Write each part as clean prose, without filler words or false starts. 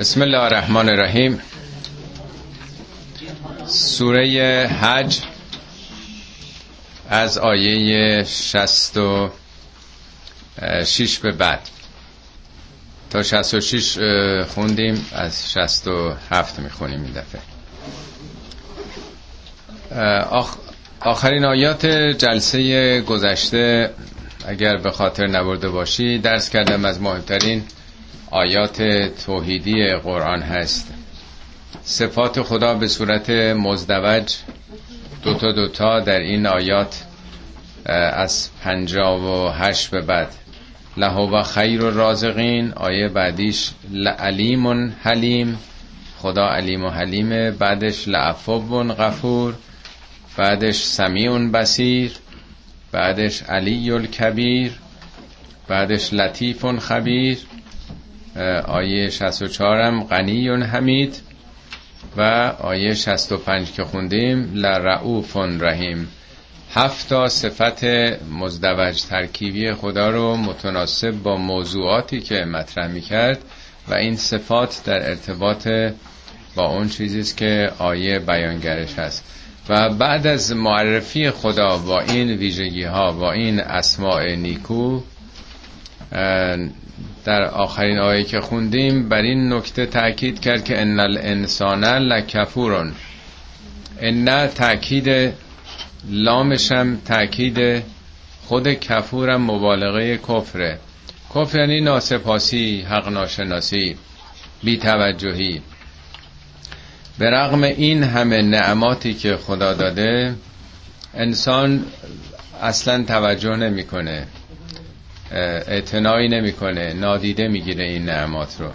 بسم الله الرحمن الرحیم. سوره حج از آیه 66 به بعد تا 66 خوندیم، از 67 میخونیم این دفعه. آخرین آیات جلسه گذشته اگر به خاطر نبرده باشی درس کردم از مهمترین آیات توحیدی قرآن هست. صفات خدا به صورت مزدوج دوتا در این آیات از 58 به بعد. لهو خیر الرازقین، آیه بعدیش لعلیم حلیم، خدا علیم و حلیمه. بعدش لعفو غفور، بعدش سمیع بصیر، بعدش علی الکبیر، بعدش لطیف خبیر، آیه 64 هم غنی حمید، و آیه 65 که خوندیم لرعوف رحیم. 7 صفت مزدوج ترکیبی خدا رو متناسب با موضوعاتی که مطرح می‌کرد و این صفات در ارتباط با اون چیزی است که آیه بیانگرش هست. و بعد از معرفی خدا با این ویژگی‌ها، با این اسماء نیکو، در آخرین آیه که خوندیم بر این نکته تأکید کرد که ان الانسان لکفورن. ان تأکید لامش هم تأکید خود کفورم مبالغه کفره. کفر یعنی ناسپاسی، حق ناشناسی، بی‌توجهی. به رغم این همه نعماتی که خدا داده انسان اصلا توجه نمیکنه، اعتنایی نمیکنه، نادیده میگیره این نعمات رو.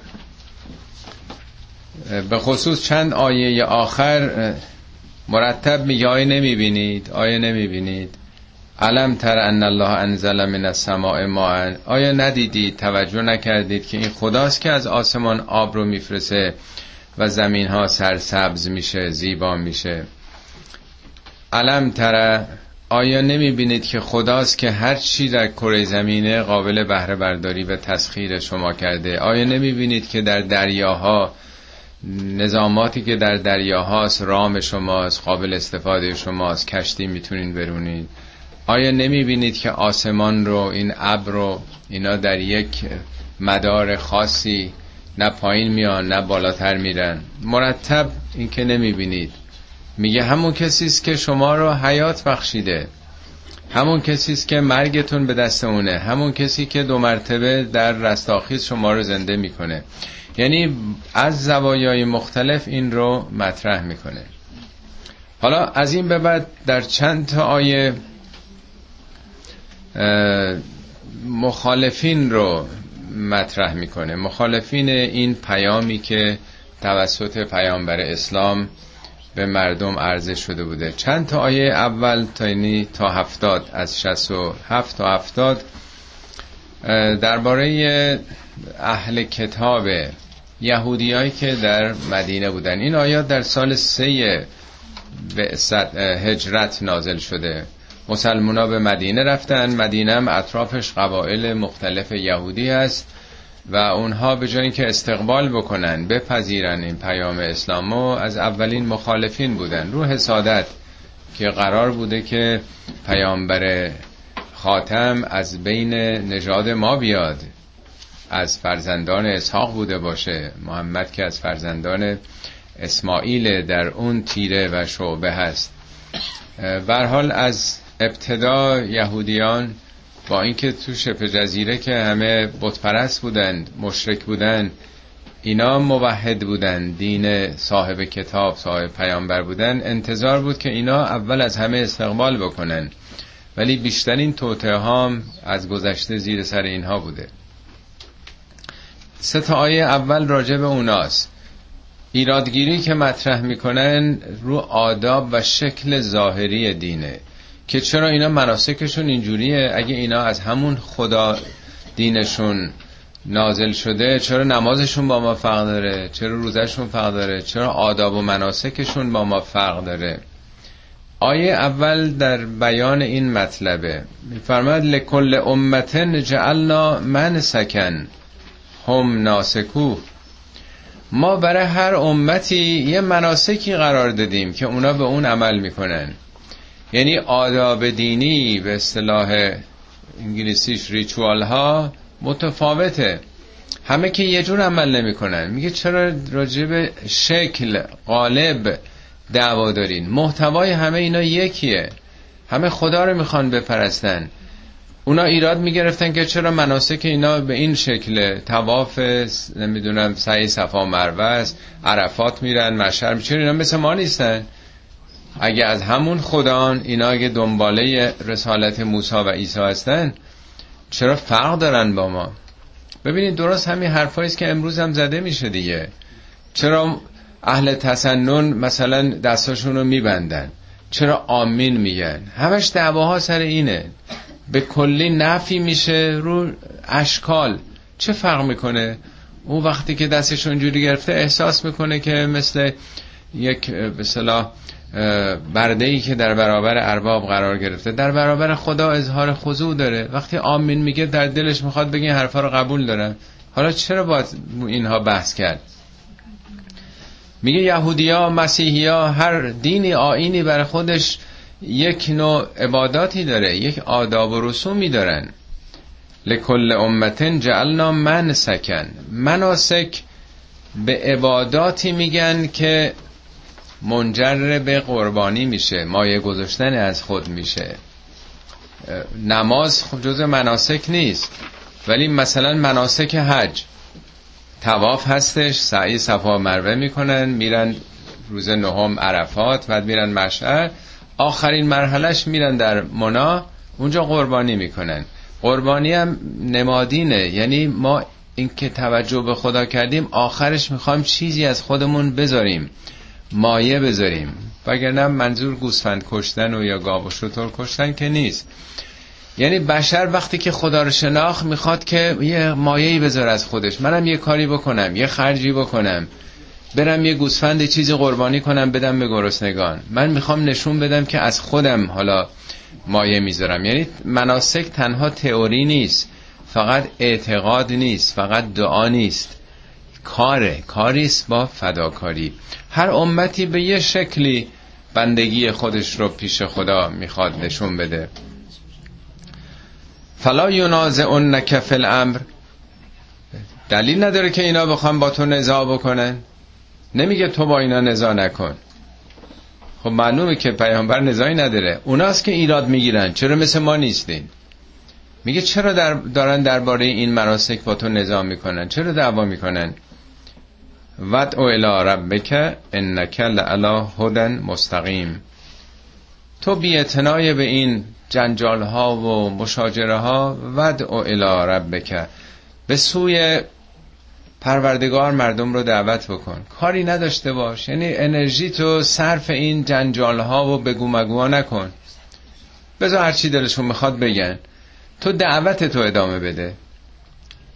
به خصوص چند آیه آخر مرتب میگه آیه نمیبینید. علم تر ان الله انزل من السماء ماء، آیا ندیدید، توجه نکردید که این خداست که از آسمان آب رو میفرسه و زمین ها سرسبز میشه، زیبا میشه. علم تر، آیا نمیبینید که خداست که هر چی در کره زمینه قابل بهره برداری و تسخیر شما کرده. آیا نمیبینید که در دریاها، نظاماتی که در دریاهاست رام شماست، قابل استفاده شماست، کشتی میتونین برونید. آیا نمیبینید که آسمان رو، این ابر رو، اینا در یک مدار خاصی نه پایین میان نه بالاتر میرن. مرتب این که نمیبینید میگه همون کسیست که شما رو حیات بخشیده، همون کسیست که مرگتون به دست اونه، همون کسی که 2 مرتبه در رستاخیز شما رو زنده میکنه. یعنی از زوایای مختلف این رو مطرح میکنه. حالا از این به بعد در چند تا آیه مخالفین رو مطرح میکنه، مخالفین این پیامی که توسط پیامبر اسلام به مردم عرضه شده بوده. چند تا آیه اول تا 70، از 67 تا 70 درباره اهل کتاب، یهودیایی که در مدینه بودن. این آیات در سال 3 هجرت نازل شده. مسلمونا به مدینه رفتن، مدینه هم اطرافش قبایل مختلف یهودی است و اونها به جای اینکه استقبال بکنن، بپذیرن این پیام اسلامو، از اولین مخالفین بودن. رو حسادت که قرار بوده که پیامبر خاتم از بین نژاد ما بیاد، از فرزندان اسحاق بوده باشه، محمد که از فرزندان اسماعیل در اون تیره و شعبه هست. به هر حال از ابتدا یهودیان با اینکه تو شبه جزیره که همه بت پرست بودند، مشرک بودند، اینا موحد بودند، دین صاحب کتاب، صاحب پیامبر بودند، انتظار بود که اینا اول از همه استقبال بکنن، ولی بیشترین توطئه ها از گذشته زیر سر اینها بوده. 3 تا آیه اول راجع به اوناست. ایرادگیری که مطرح میکنن رو آداب و شکل ظاهری دینه، که چرا اینا مناسکشون اینجوریه، اگه اینا از همون خدا دینشون نازل شده چرا نمازشون با ما فرق داره، چرا روزشون فرق داره، چرا آداب و مناسکشون با ما فرق داره. آیه اول در بیان این مطلبه. میفرماد لکل امتن جعلنا منسکن هم ناسکو. ما برای هر امتی یه مناسکی قرار دادیم که اونا به اون عمل میکنن، یعنی آداب دینی به اصطلاح انگلیسیش ریچوال ها متفاوته، همه که یه جور عمل نمیکنن. میگه چرا راجب شکل قالب دعوا دارین؟ محتوای همه اینا یکیه، همه خدا رو میخوان بپرستن. اونا ایراد میگرفتن که چرا مناسک اینا به این شکل طواف، نمیدونم سعی صفا مروه است، عرفات میرن، مشعر میرن، چرا اینا مثل ما نیستن؟ اگه از همون خدان، اینا اگه دنباله رسالت موسی و عیسی هستن چرا فرق دارن با ما؟ ببینید درست همین حرفایی است که امروز هم زده میشه دیگه. چرا اهل تسنن مثلا دستاشون رو میبندن؟ چرا آمین میگن؟ همش دعواها سر اینه، به کلی نفی میشه رو اشکال. چه فرق میکنه؟ اون وقتی که دستش اونجوری گرفته احساس میکنه که مثل یک به اصطلاح برده‌ای که در برابر ارباب قرار گرفته، در برابر خدا اظهار خضوع داره. وقتی آمین میگه در دلش میخواد بگه حرفا رو قبول دارم. حالا چرا باید اینها بحث کرد؟ میگه یهودیا، مسیحیا، هر دینی آیینی برای خودش یک نوع عباداتی داره، یک آداب و رسومی دارن. لکل امتن جعلنا منسکن، مناسک به عباداتی میگن که منجر به قربانی میشه، مایه گذاشتن از خود میشه. نماز خب جزء مناسک نیست، ولی مثلا مناسک حج، طواف هستش، سعی صفا مروه میکنن، میرن روز نهم عرفات، بعد میرن مشعر، آخرین مرحلهش میرن در منا، اونجا قربانی میکنن. قربانی هم نمادینه، یعنی ما اینکه توجه به خدا کردیم آخرش میخوایم چیزی از خودمون بذاریم، مایه بذاریم، وگرنه منظور گوسفند کشتن و یا گاو و شتر کشتن که نیست. یعنی بشر وقتی که خدا رو شناخت میخواد که یه مایه‌ای بذاره از خودش، منم یه کاری بکنم، یه خرجی بکنم، برم یه گوسفند چیزی قربانی کنم بدم به گرسنگان. من میخوام نشون بدم که از خودم حالا مایه میذارم. یعنی مناسک تنها تئوری نیست، فقط اعتقاد نیست، فقط دعا نیست، کاره، کاریست با فداکاری. هر امتی به یه شکلی بندگی خودش رو پیش خدا میخواد نشون بده. فلا ینازعنک فی الامر، دلیل نداره که اینا بخوام با تو نزاع بکنن، نمیگه تو با اینا نزاع نکن. خب معلومه که پیامبر نزاعی نداره، اوناست که ایراد میگیرن چرا مثل ما نیستین. میگه چرا دارن درباره این مراسک با تو نزاع میکنن، چرا دعوا میکنن؟ ودع الی ربک انک لعلی هدی مستقیم، تو بی اعتنای به این جنجال ها و مشاجره ها، ودع الی ربک، به سوی پروردگار مردم رو دعوت بکن، کاری نداشته باش، یعنی انرژی تو صرف این جنجال ها و بگو مگو نکن، بذار هر چی دلشون میخواد بگن، تو دعوت تو ادامه بده.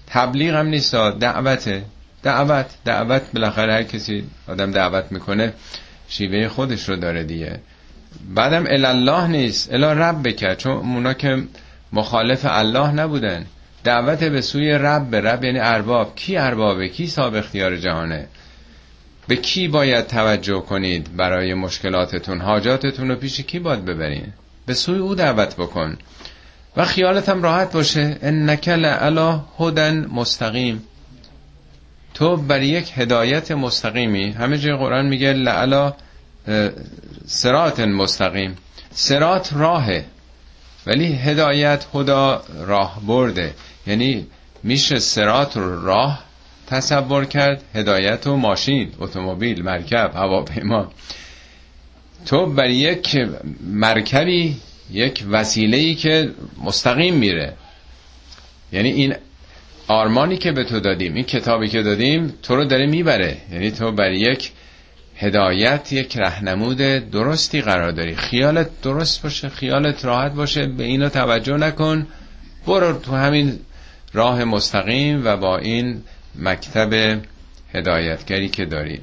تبلیغ هم نیست، دعوت. بالاخره هر کسی آدم دعوت میکنه شیوه خودش رو داره دیگه. بعدم الله نیست، الا رب بکر، چون اونا که مخالف الله نبودن، دعوت به سوی رب یعنی ارباب. کی اربابه؟ کی صاحب اختیار جهانه؟ به کی باید توجه کنید برای مشکلاتتون؟ حاجاتتون رو پیش کی باید ببرین؟ به سوی او دعوت بکن و خیالتم راحت باشه. انک لعلی هدی مستقیم، تو بر یک هدایت مستقیمی. همه جای قرآن میگه لعلی صراط مستقیم، صراط راهه، ولی هدایت خدا راه برده، یعنی میشه صراط رو راه تصور کرد، هدایت و ماشین، اتومبیل، مرکب، هواپیما. تو بر یک مرکبی، یک وسیله‌ای که مستقیم میره، یعنی این آرمانی که به تو دادیم، این کتابی که دادیم تو رو داره میبره، یعنی تو بر یک هدایت، یک راهنمود درستی قرار داری. خیالت درست باشه، خیالت راحت باشه، به اینو توجه نکن، برو تو همین راه مستقیم و با این مکتب هدایتگری که داری.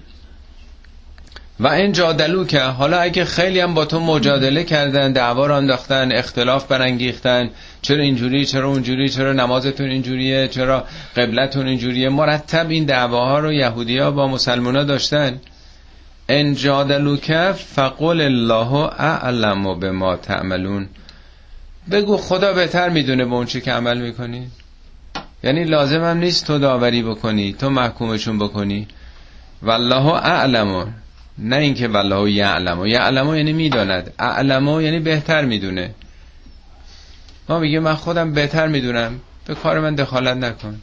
و این جادلوکه، حالا اگه خیلی هم با تو مجادله کردن، دعوا را انداختن، اختلاف برانگیختن، چرا اینجوری، چرا اونجوری، چرا نمازتون اینجوریه، چرا قبلتون اینجوریه. مرتب این دعواها رو یهودی‌ها با مسلمان‌ها داشتن. ان جادلوک فقل الله اعلم بما تعملون، بگو خدا بهتر میدونه به اون چی که عمل میکنی. یعنی لازم هم نیست تو داوری بکنی، تو محکومشون بکنی. والله اعلم، نه اینکه والله یعلم. یعلم یعنی میداند، اعلم یعنی بهتر میدونه. ما میگه من خودم بهتر میدونم، به کار من دخالت نکن،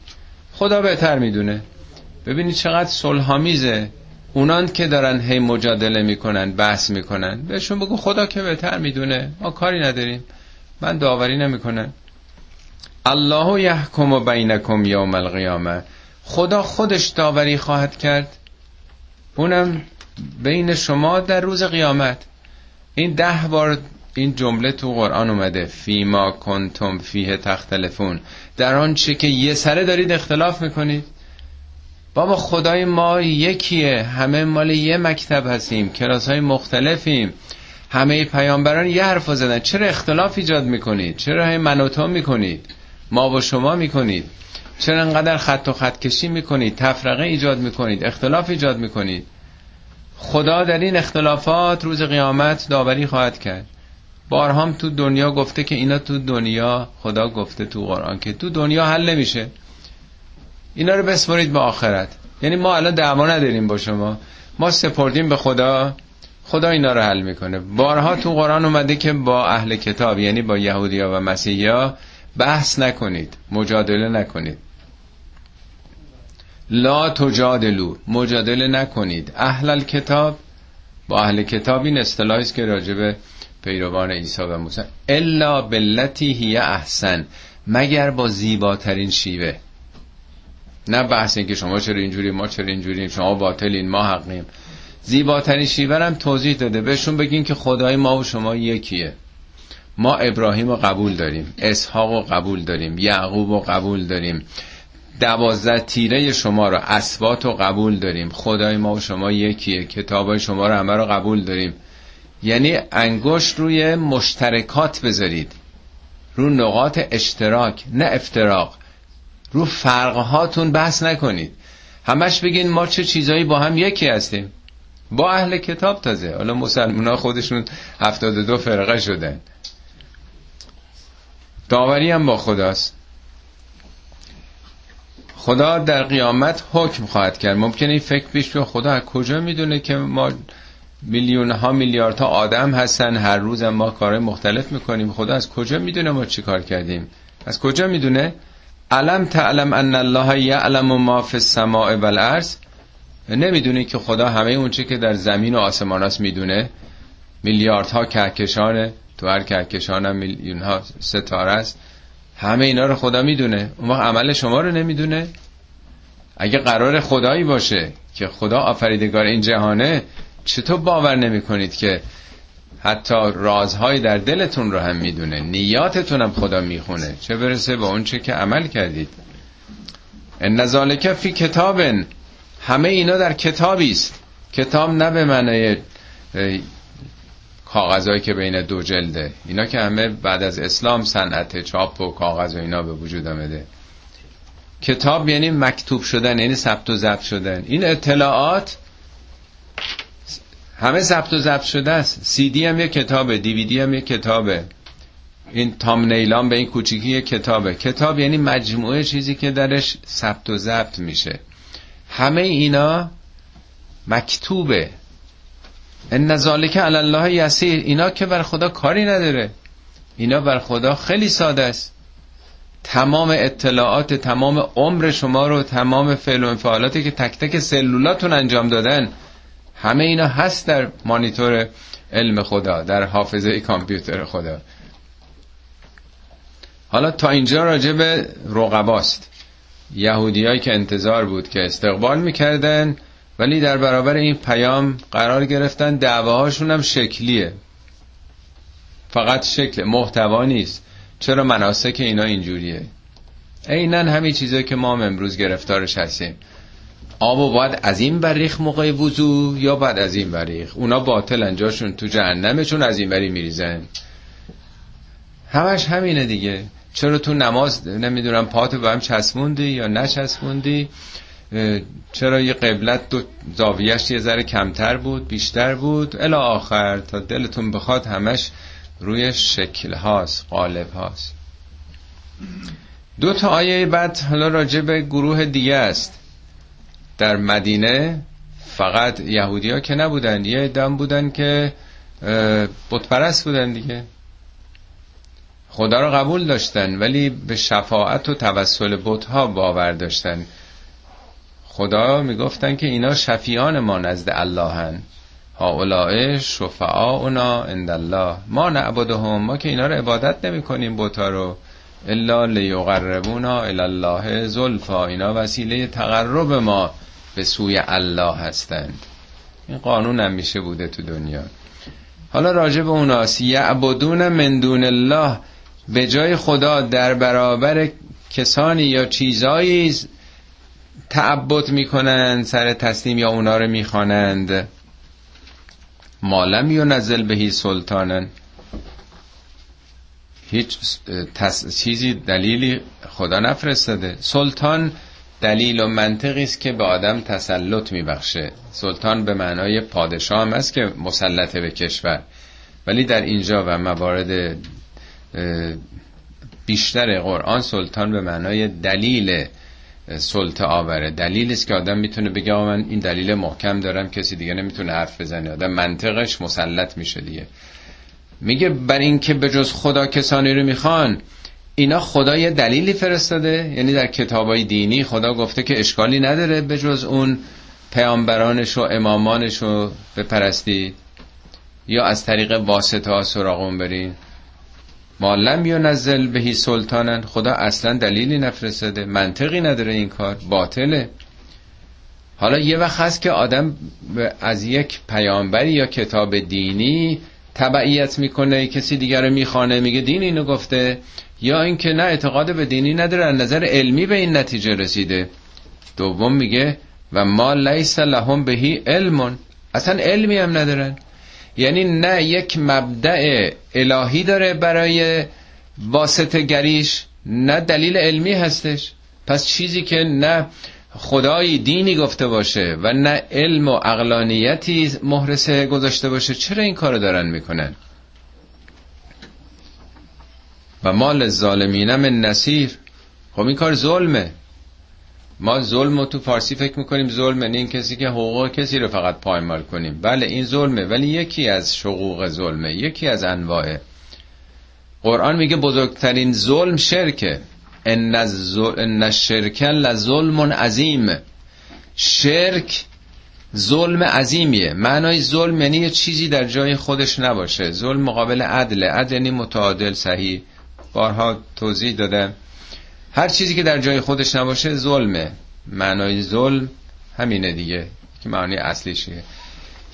خدا بهتر میدونه. ببینید چقدر صلح‌آمیزه. اونان که دارن هی مجادله میکنن، بحث میکنن، بهشون بگو خدا که بهتر میدونه، ما کاری نداریم، من داوری نمیکنم. الله یحکم بینکم یوم القیامه، خدا خودش داوری خواهد کرد، اونم بین شما در روز قیامت. این 10 بار این جمله تو قرآن اومده، فیما کنتم فیه تختلفون، در آن چه که یه سره دارید اختلاف میکنید. بابا خدای ما یکیه، همه مال یه مکتب هستیم، کلاس‌های مختلفیم، همه پیامبران یه حرفو زدن، چرا اختلاف ایجاد میکنید؟ چرا من و تو میکنید؟ ما و شما میکنید؟ چرا انقدر خط و خط کشی میکنید؟ تفرقه ایجاد میکنید، اختلاف ایجاد میکنید. خدا در این اختلافات روز قیامت داوری خواهد کرد. بارهام تو دنیا گفته که اینا تو دنیا، خدا گفته تو قرآن که تو دنیا حل نمیشه، اینا رو بسپارید به آخرت. یعنی ما الان دعوا نداریم با شما، ما سپردیم به خدا، خدا اینا رو حل میکنه. بارها تو قرآن اومده که با اهل کتاب، یعنی با یهودیا و مسیحیا بحث نکنید، مجادله نکنید. لا تجادلوا، مجادله نکنید. اهل الکتاب، با اهل کتاب این اصطلاحی است که راجبه پیروان عیسی و موسی، الا بالتی هی احسن، مگر با زیباترین شیوه. نه بحث این که شما چرا اینجوری، ما چرا اینجوری، شما باطلین، ما حقیم. زیباترین شیوه هم توضیح داده، بهشون بگین که خدای ما و شما یکیه. ما ابراهیم رو قبول داریم، اسحاق رو قبول داریم، یعقوب رو قبول داریم، 12 تیره شما رو، اسباط رو قبول داریم، خدای ما و شما یکیه، کتابای شما رو همه رو قبول داریم. یعنی انگشت روی مشترکات بذارید، رو نقاط اشتراک، نه افتراق. رو فرقهاتون بحث نکنید، همش بگین ما چه چیزایی با هم یکی هستیم، با اهل کتاب. تازه حالا مسلمان‌ها خودشون 72 فرقه شدن، داوری هم با خداست. خدا در قیامت حکم خواهد کرد. ممکنه این فکر پیش بیاد خدا از کجا میدونه که ما میلیون ها میلیارد ها آدم هستن، هر روز ما کارهای مختلف میکنیم، خدا از کجا میدونه ما چی کار کردیم؟ از کجا میدونه؟ علم تعلم ان الله یعلم ما فی السماء و الارض، نمیدونی که خدا همه اون چی که در زمین و آسمان هست میدونه؟ میلیاردها کهکشانه، تو هر کهکشان هم میلیون ها ستاره است، همه اینا رو خدا میدونه. اون وقت عمل شما رو نمیدونه؟ اگه قرار خدایی باشه که خدا آفریدگار این جهانه، چطور باور نمی کنید که حتی رازهای در دلتون رو هم میدونه، نیاتتون هم خدا میخونه، چه برسه با اون چه که عمل کردید. ان ذالک فی کتاب، همه اینا در کتابی است. کتاب نه به معنای کاغذهایی که بین دو جلده، اینا که همه بعد از اسلام صنعت چاپ و کاغذ و اینا به وجود آمده. کتاب یعنی مکتوب شدن، یعنی ثبت و ضبط شدن. این اطلاعات همه ثبت و ضبط شده است. CD هم یک کتابه، DVD هم یک کتابه، این تامنیلام به این کوچیکی یک کتابه. کتاب یعنی مجموعه چیزی که درش ثبت و ضبط میشه. همه اینا مکتوبه. ان ذالک علی الله یسیر، اینا که بر خدا کاری نداره، اینا بر خدا خیلی ساده است. تمام اطلاعات، تمام عمر شما رو، تمام فعل و انفعالاتی که تک تک سلولاتون انجام دادن، همه اینا هست در مانیتور علم خدا، در حافظه کامپیوتر خدا. حالا تا اینجا راجع به رقباست، یهودیایی که انتظار بود که استقبال میکردن، ولی در برابر این پیام قرار گرفتن. دعواهاشون هم شکلیه، فقط شکل، محتوا نیست. چرا مناسک اینا اینجوریه؟ عیناً همین چیزایی که ما هم امروز گرفتارش هستیم. آبو باید از این بریخ موقع وضو یا بعد از این بریخ؟ اونا باطلن، جاشون تو جهنمشون، از این بری میریزن. همش همینه دیگه. چرا تو نماز نمیدونم پاتو به هم چسبوندی یا نچسبوندی، چرا یه قبلت دو زاویهش یه ذره کمتر بود بیشتر بود الی آخر، تا دلتون بخواد همش روی شکل هاست، قالب هاست. دو تا آیه بعد حالا راجع به گروه دیگه است. در مدینه فقط یهودی ها که نبودن، یه دم بودن که بت پرست بودن دیگه، خدا رو قبول داشتن ولی به شفاعت و توسل بت ها باور داشتن. خدا میگفتن که اینا شفیعان ما نزد الله هن، ها اولائه شفعاؤنا عند الله ما نعبدهم، ما که اینا رو عبادت نمی کنیم بت ها رو، الا لیقربونا الی الله زلفا، اینا وسیله تقرب ما به سوی الله هستند. این قانون هم میشه بوده تو دنیا. حالا راجع به اوناست، یعبدون من دون الله، به جای خدا در برابر کسانی یا چیزایی تعبد میکنند، سر تسلیم یا اونا رو میخوانند. ما لم ینزل بهی سلطانن، هیچ چیزی دلیلی خدا نفرستاده. سلطان دلیل و منطقی است که به آدم تسلط میبخشه. سلطان به معنای پادشاه هم است که مسلط به کشور، ولی در اینجا و موارد بیشتر قرآن سلطان به معنای دلیل سلطه آوره، دلیل است که آدم میتونه بگه من این دلیل محکم دارم کسی دیگه نمیتونه حرف بزنه، آدم منطقش مسلط میشه دیگه. میگه بر این که به جز خدا کسانی رو میخوان، اینا خدا یه دلیلی فرستاده، یعنی در کتابای دینی خدا گفته که اشکالی نداره به جز اون پیامبرانش و امامانش رو بپرستید یا از طریق واسطه ها سراغون برید. ما لم ینزل بهی سلطانن، خدا اصلا دلیلی نفرستاده، منطقی نداره این کار، باطله. حالا یه وقت هست که آدم از یک پیامبری یا کتاب دینی تبعیت میکنه، کسی دیگر رو میخوانه میگه دین اینو گفته، یا اینکه نه اعتقاد به دینی نداره، از نظر علمی به این نتیجه رسیده. دوم میگه و ما لیس لهم بهی علمون، اصلا علمی هم ندارن، یعنی نه یک مبدأ الهی داره برای واسطه گریش، نه دلیل علمی هستش. پس چیزی که نه خدایی دینی گفته باشه و نه علم و عقلانیتی مهرسه گذاشته باشه، چرا این کارو دارن میکنن؟ و مال ظالمین من نصیر، خب این کار ظلمه. ما ظلم رو تو فارسی فکر میکنیم ظلم نه این کسی که حقوق کسی رو فقط پایمال کنیم، بله این ظلمه، ولی یکی از شقوق ظلمه، یکی از انواعه. قرآن میگه بزرگترین ظلم شرکه، ان الشرک لظلم عظیم، شرک ظلم عظیمیه. معنای ظلم یعنی یه چیزی در جای خودش نباشه، ظلم مقابل عدله، عدل یعنی متعادل صحیح، بارها توضیح دادم، هر چیزی که در جای خودش نباشه ظلمه. معنای ظلم همینه دیگه که معنی اصلیشه،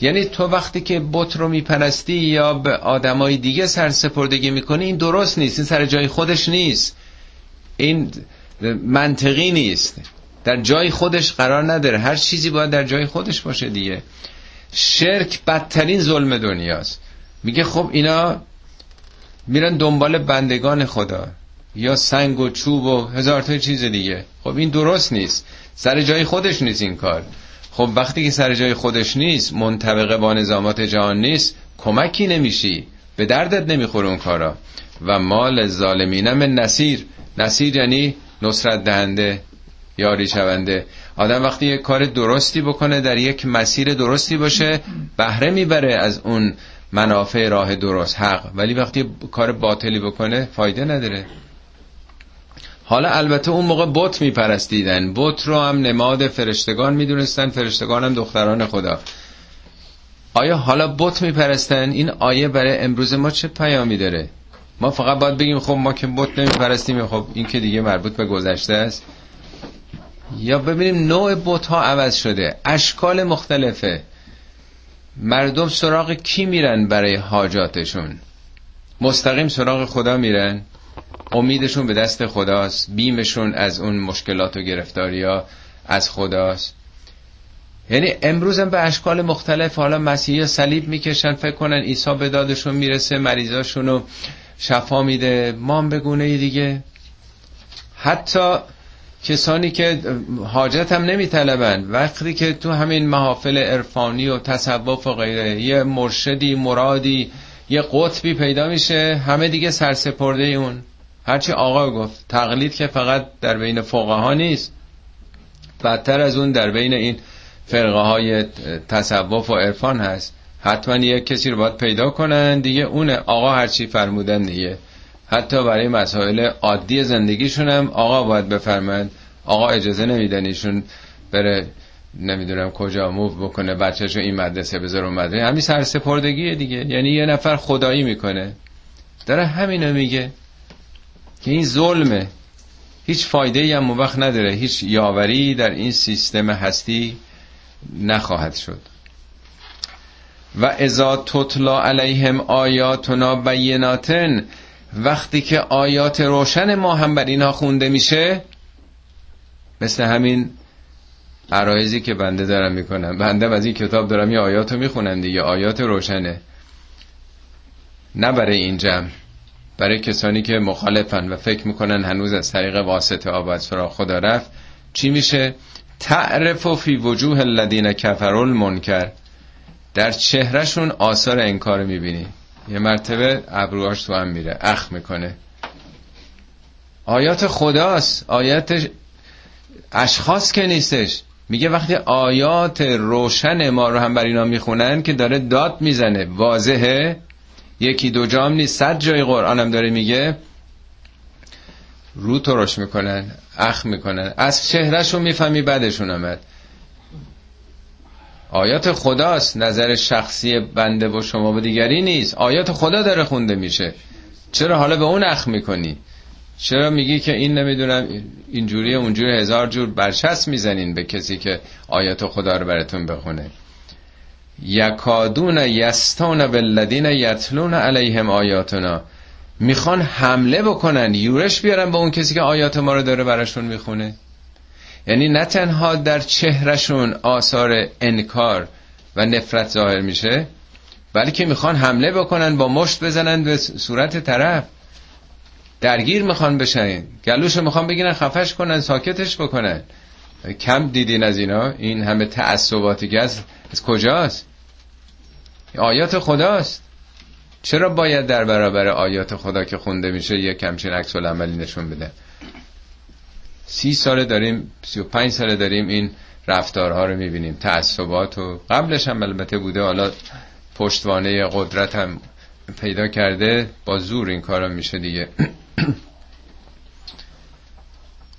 یعنی تو وقتی که بت رو میپرستی یا به آدمای دیگه سرسپردگی میکنی، این درست نیست، این سر جای خودش نیست، این منطقی نیست، در جای خودش قرار نداره، هر چیزی باید در جای خودش باشه دیگه. شرک بدترین ظلم دنیاست. میگه خب اینا میرن دنبال بندگان خدا یا سنگ و چوب و هزار تا چیز دیگه، خب این درست نیست، سر جای خودش نیست این کار. خب وقتی که سر جای خودش نیست، منطبقه با نظامات جهان نیست، کمکی نمیشی، به دردت نمیخوره اون کارا. و مال ظالمین من نصیر، نصیر یعنی نصرت دهنده، یاری شونده. آدم وقتی یک کار درستی بکنه، در یک مسیر درستی باشه، بهره میبره از اون منافع راه درست حق، ولی وقتی کار باطلی بکنه فایده نداره. حالا البته اون موقع بت میپرستیدن، بت رو هم نماد فرشتگان میدونستن، فرشتگان هم دختران خدا. آیا حالا بت میپرستن؟ این آیه برای امروز ما چه پیامی داره؟ ما فقط باید بگیم خب ما که بت نمیپرستیم، خب این که دیگه مربوط به گذشته است. یا ببینیم نوع بت ها عوض شده، اشکال مختلفه، مردم سراغ کی میرن برای حاجاتشون؟ مستقیم سراغ خدا میرن، امیدشون به دست خداست، بیمشون از اون مشکلات و گرفتاری ها از خداست. یعنی امروز هم به اشکال مختلف، حالا مسیحی ها صلیب میکشن فکر کنن عیسی به دادشون میرسه، مریضاشون رو شفا میده، ما هم به گونه دیگه. حتی کسانی که حاجت هم نمی طلبند، وقتی که تو همین محافل عرفانی و تصوف و غیره یه مرشدی، مرادی، یه قطبی پیدا میشه، همه دیگه سرسپرده اون. هرچی آقا گفت. تقلید که فقط در بین فقها نیست، بدتر از اون در بین این فرقه های تصوف و عرفان هست. حتما یک کسی رو باید پیدا کنن دیگه، اونه آقا هرچی فرمودن دیگه. حتی برای مسائل عادی زندگیشون هم آقا باید بفرمند، آقا اجازه نمیدن ایشون بره نمیدونم کجا موو بکنه بچه‌شو این مدرسه بذاره اون مدرسه. همین سرسپردگیه دیگه، یعنی یه نفر خدایی میکنه. داره همینو میگه که این ظلمه، هیچ فایده‌ای هم وقت نداره، هیچ یاوری در این سیستم هستی نخواهد شد. و اذا تتلا علیهم آیاتنا بیناتن، وقتی که آیات روشن ما هم بر اینا خونده میشه، مثل همین عرایزی که بنده دارم میکنم، بنده از این کتاب دارم یه آیاتو میخونم دیگه، آیات روشنه، نه برای این جمع، برای کسانی که مخالفن و فکر میکنن هنوز از طریق واسطه ها باید سراغ خدا رفت. چی میشه؟ تعرف فی وجوه الذین کفروا المنکر، در چهرهشون آثار انکار میبینی. یه مرتبه ابروهاش تو هم میره، اخم میکنه. آیات خداست، آیات اشخاص که نیستش. میگه وقتی آیات روشن ما رو هم بر اینا میخونن که داره داد میزنه، واضحه، یکی دو جام نیست، 100 جای قرآن هم داره میگه، رو ترش میکنن، اخم میکنن، از چهرهشون میفهمی بعدشون آمد. آیات خداست، نظر شخصی بنده و شما و دیگری نیست، آیات خدا داره خونده میشه. چرا حالا به اون اخم میکنی؟ چرا میگی که این نمیدونم اینجوری اونجوری، هزار جور برشست میزنین به کسی که آیات خدا رو براتون بخونه. یکادون یستون بالذین یتلون علیهم آیاتنا، میخوان حمله بکنن، یورش بیارن به اون کسی که آیات ما رو داره براشون میخونه. یعنی نه تنها در چهرهشون آثار انکار و نفرت ظاهر میشه، بلکه میخوان حمله بکنن، با مشت بزنن به صورت طرف، درگیر میخوان بشن، گلوشو میخوان بگیرن، خفش کنن، ساکتش بکنن. کم دیدین از اینا؟ این همه تعصباتی که از کجاست؟ آیات خداست. چرا باید در برابر آیات خدا که خونده میشه یک کمچین عکس العملی نشون بده؟ 30 ساله داریم، 35 ساله داریم این رفتارها رو میبینیم، تعصبات، و قبلش هم البته بوده، حالا پشتوانه قدرت هم پیدا کرده، با زور این کارا میشه دیگه.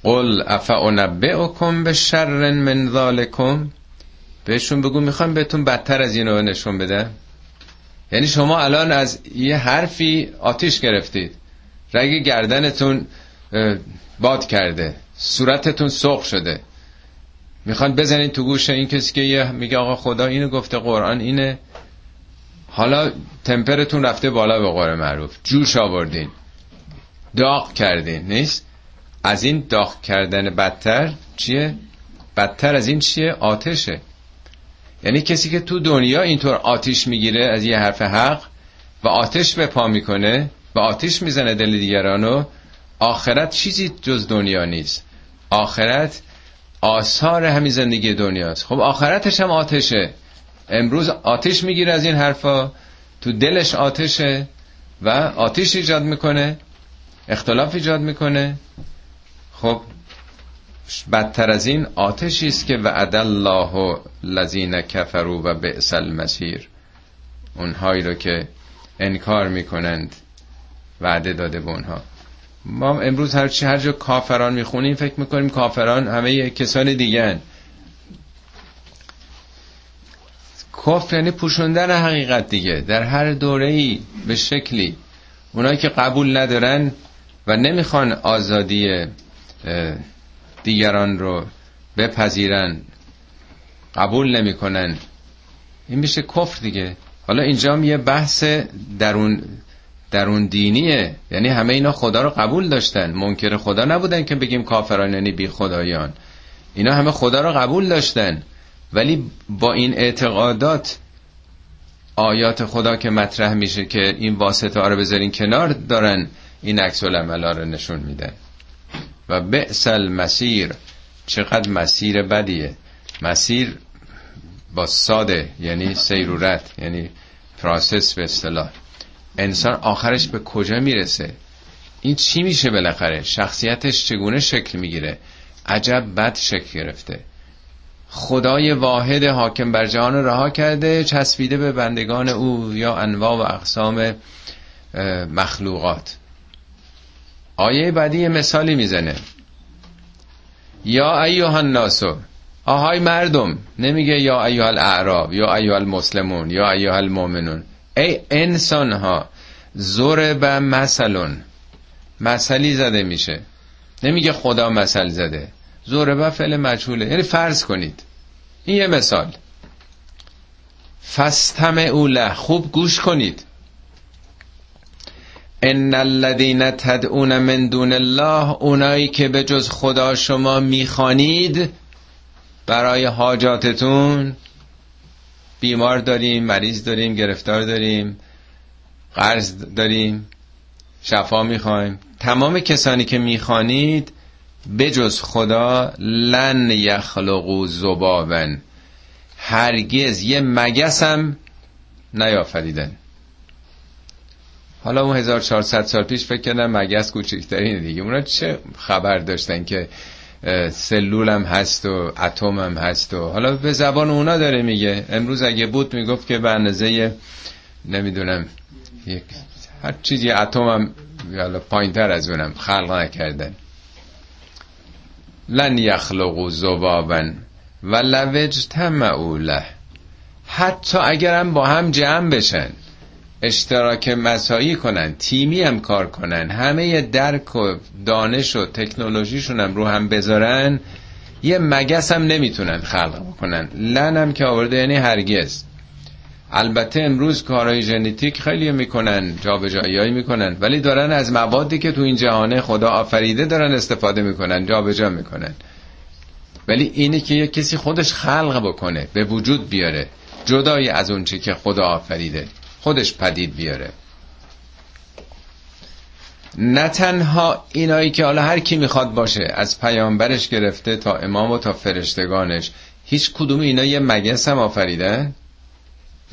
قل افانبئکم بشر من ذالکم، بهشون بگو میخوام بهتون بدتر از اینو نشون بدم. یعنی شما الان از یه حرفی آتیش گرفتید، رگ گردنتون باد کرده، صورتتون سرخ شده، میخوان بزنین تو گوش این کسی که میگه آقا خدا اینو گفته، قرآن اینه. حالا تمپرتون رفته بالا، به قول معروف جوش آوردین، داغ کردین، نیست؟ از این داغ کردن بدتر چیه؟ بدتر از این چیه؟ آتشه. یعنی کسی که تو دنیا اینطور آتیش میگیره از یه حرف حق و آتش به پا میکنه و آتیش میزنه دل دیگرانو، آخرت چیزی جز دنیا نیست. آخرت آثار همین زندگی دنیاست. خب آخرتش هم آتشه. امروز آتش میگیره از این حرفا، تو دلش آتشه و آتش ایجاد میکنه، اختلاف ایجاد میکنه. خب بدتر از این آتشی است که وعد الله الذین کفروا و بئس المصیر، اونهایی رو که انکار میکنند وعده داده به اونها. ما امروز هر جا کافران میخونیم فکر میکنیم کافران همه کسان دیگه. کفر یعنی پوشوندن حقیقت دیگه، در هر دوره‌ای به شکلی. اونایی که قبول ندارن و نمیخوان آزادی دیگران رو بپذیرن، قبول نمیکنن، این میشه کفر دیگه. حالا اینجا هم یه بحث درون دینیه، یعنی همه اینا خدا رو قبول داشتن، منکر خدا نبودن که بگیم کافران یعنی بی خدایان. اینا همه خدا رو قبول داشتن، ولی با این اعتقادات آیات خدا که مطرح میشه که این واسطه ها رو بذارین کنار، دارن این عکس العملا رو نشون میدن. و بئس المسیر، چقدر مسیر بدیه. مسیر با ساده یعنی سیر و رد، یعنی پروسس به اصطلاح. انسان آخرش به کجا میرسه؟ این چی میشه بالاخره؟ شخصیتش چگونه شکل میگیره؟ عجب بد شکل گرفته. خدای واحد حاکم بر جهان رها کرده، چسبیده به بندگان او یا انواع و اقسام مخلوقات. آیه بعدی یه مثالی میزنه، یا ایها الناس، آهای مردم. نمیگه یا ایها الاعراب، یا ایها المسلمون، یا ایها المؤمنون، ای انسان ها. ضرب مثل، مثلی زده میشه. نمیگه خدا مثل زده. ضرب فعل مجهوله، یعنی فرض کنید. این یه مثال. فاستمعوا له، خوب گوش کنید. ان الذين تدعون من دون الله، اونایی که به جز خدا شما میخوانید برای حاجاتتون. بیمار داریم، مریض داریم، گرفتار داریم، قرض داریم، شفا میخوایم. تمام کسانی که میخوانید بجز خدا، لن یخلقوا ذبابا، هرگز یه مگس هم نیافریدن. حالا اون 1400 سال پیش فکر کردن مگس کوچکترینه دیگه، اونا چه خبر داشتن که سلول هم هست و اتم هم هست. و حالا به زبان اونا داره میگه. امروز اگه بود میگفت که به اندازه نمیدونم یک هر چیزی اتم هم پایین تر از اونم خلق نکردن. لن یخلقوا ذبابا ولو اجتمعوا له، حتی اگرم با هم جمع بشن، اشتراک مساعی کنن، تیمی هم کار کنن، همه درک و دانش و تکنولوژیشون هم رو هم بذارن، یه مگس هم نمیتونن خلق بکنن. لن هم که آورده یعنی هرگز. البته امروز کارهای ژنتیک خیلی میکنن، جابجایی‌هایی میکنن، ولی دارن از موادی که تو این جهان خدا آفریده دارن استفاده میکنن، جابجا میکنن. ولی اینه که یه کسی خودش خلق بکنه، به وجود بیاره، جدای از اون چی که خدا آفریده خودش پدید بیاره. نه تنها اینایی که حالا هر کی میخواد باشه، از پیامبرش گرفته تا امام و تا فرشتگانش، هیچ کدوم اینا یه مگس هم آفریدن؟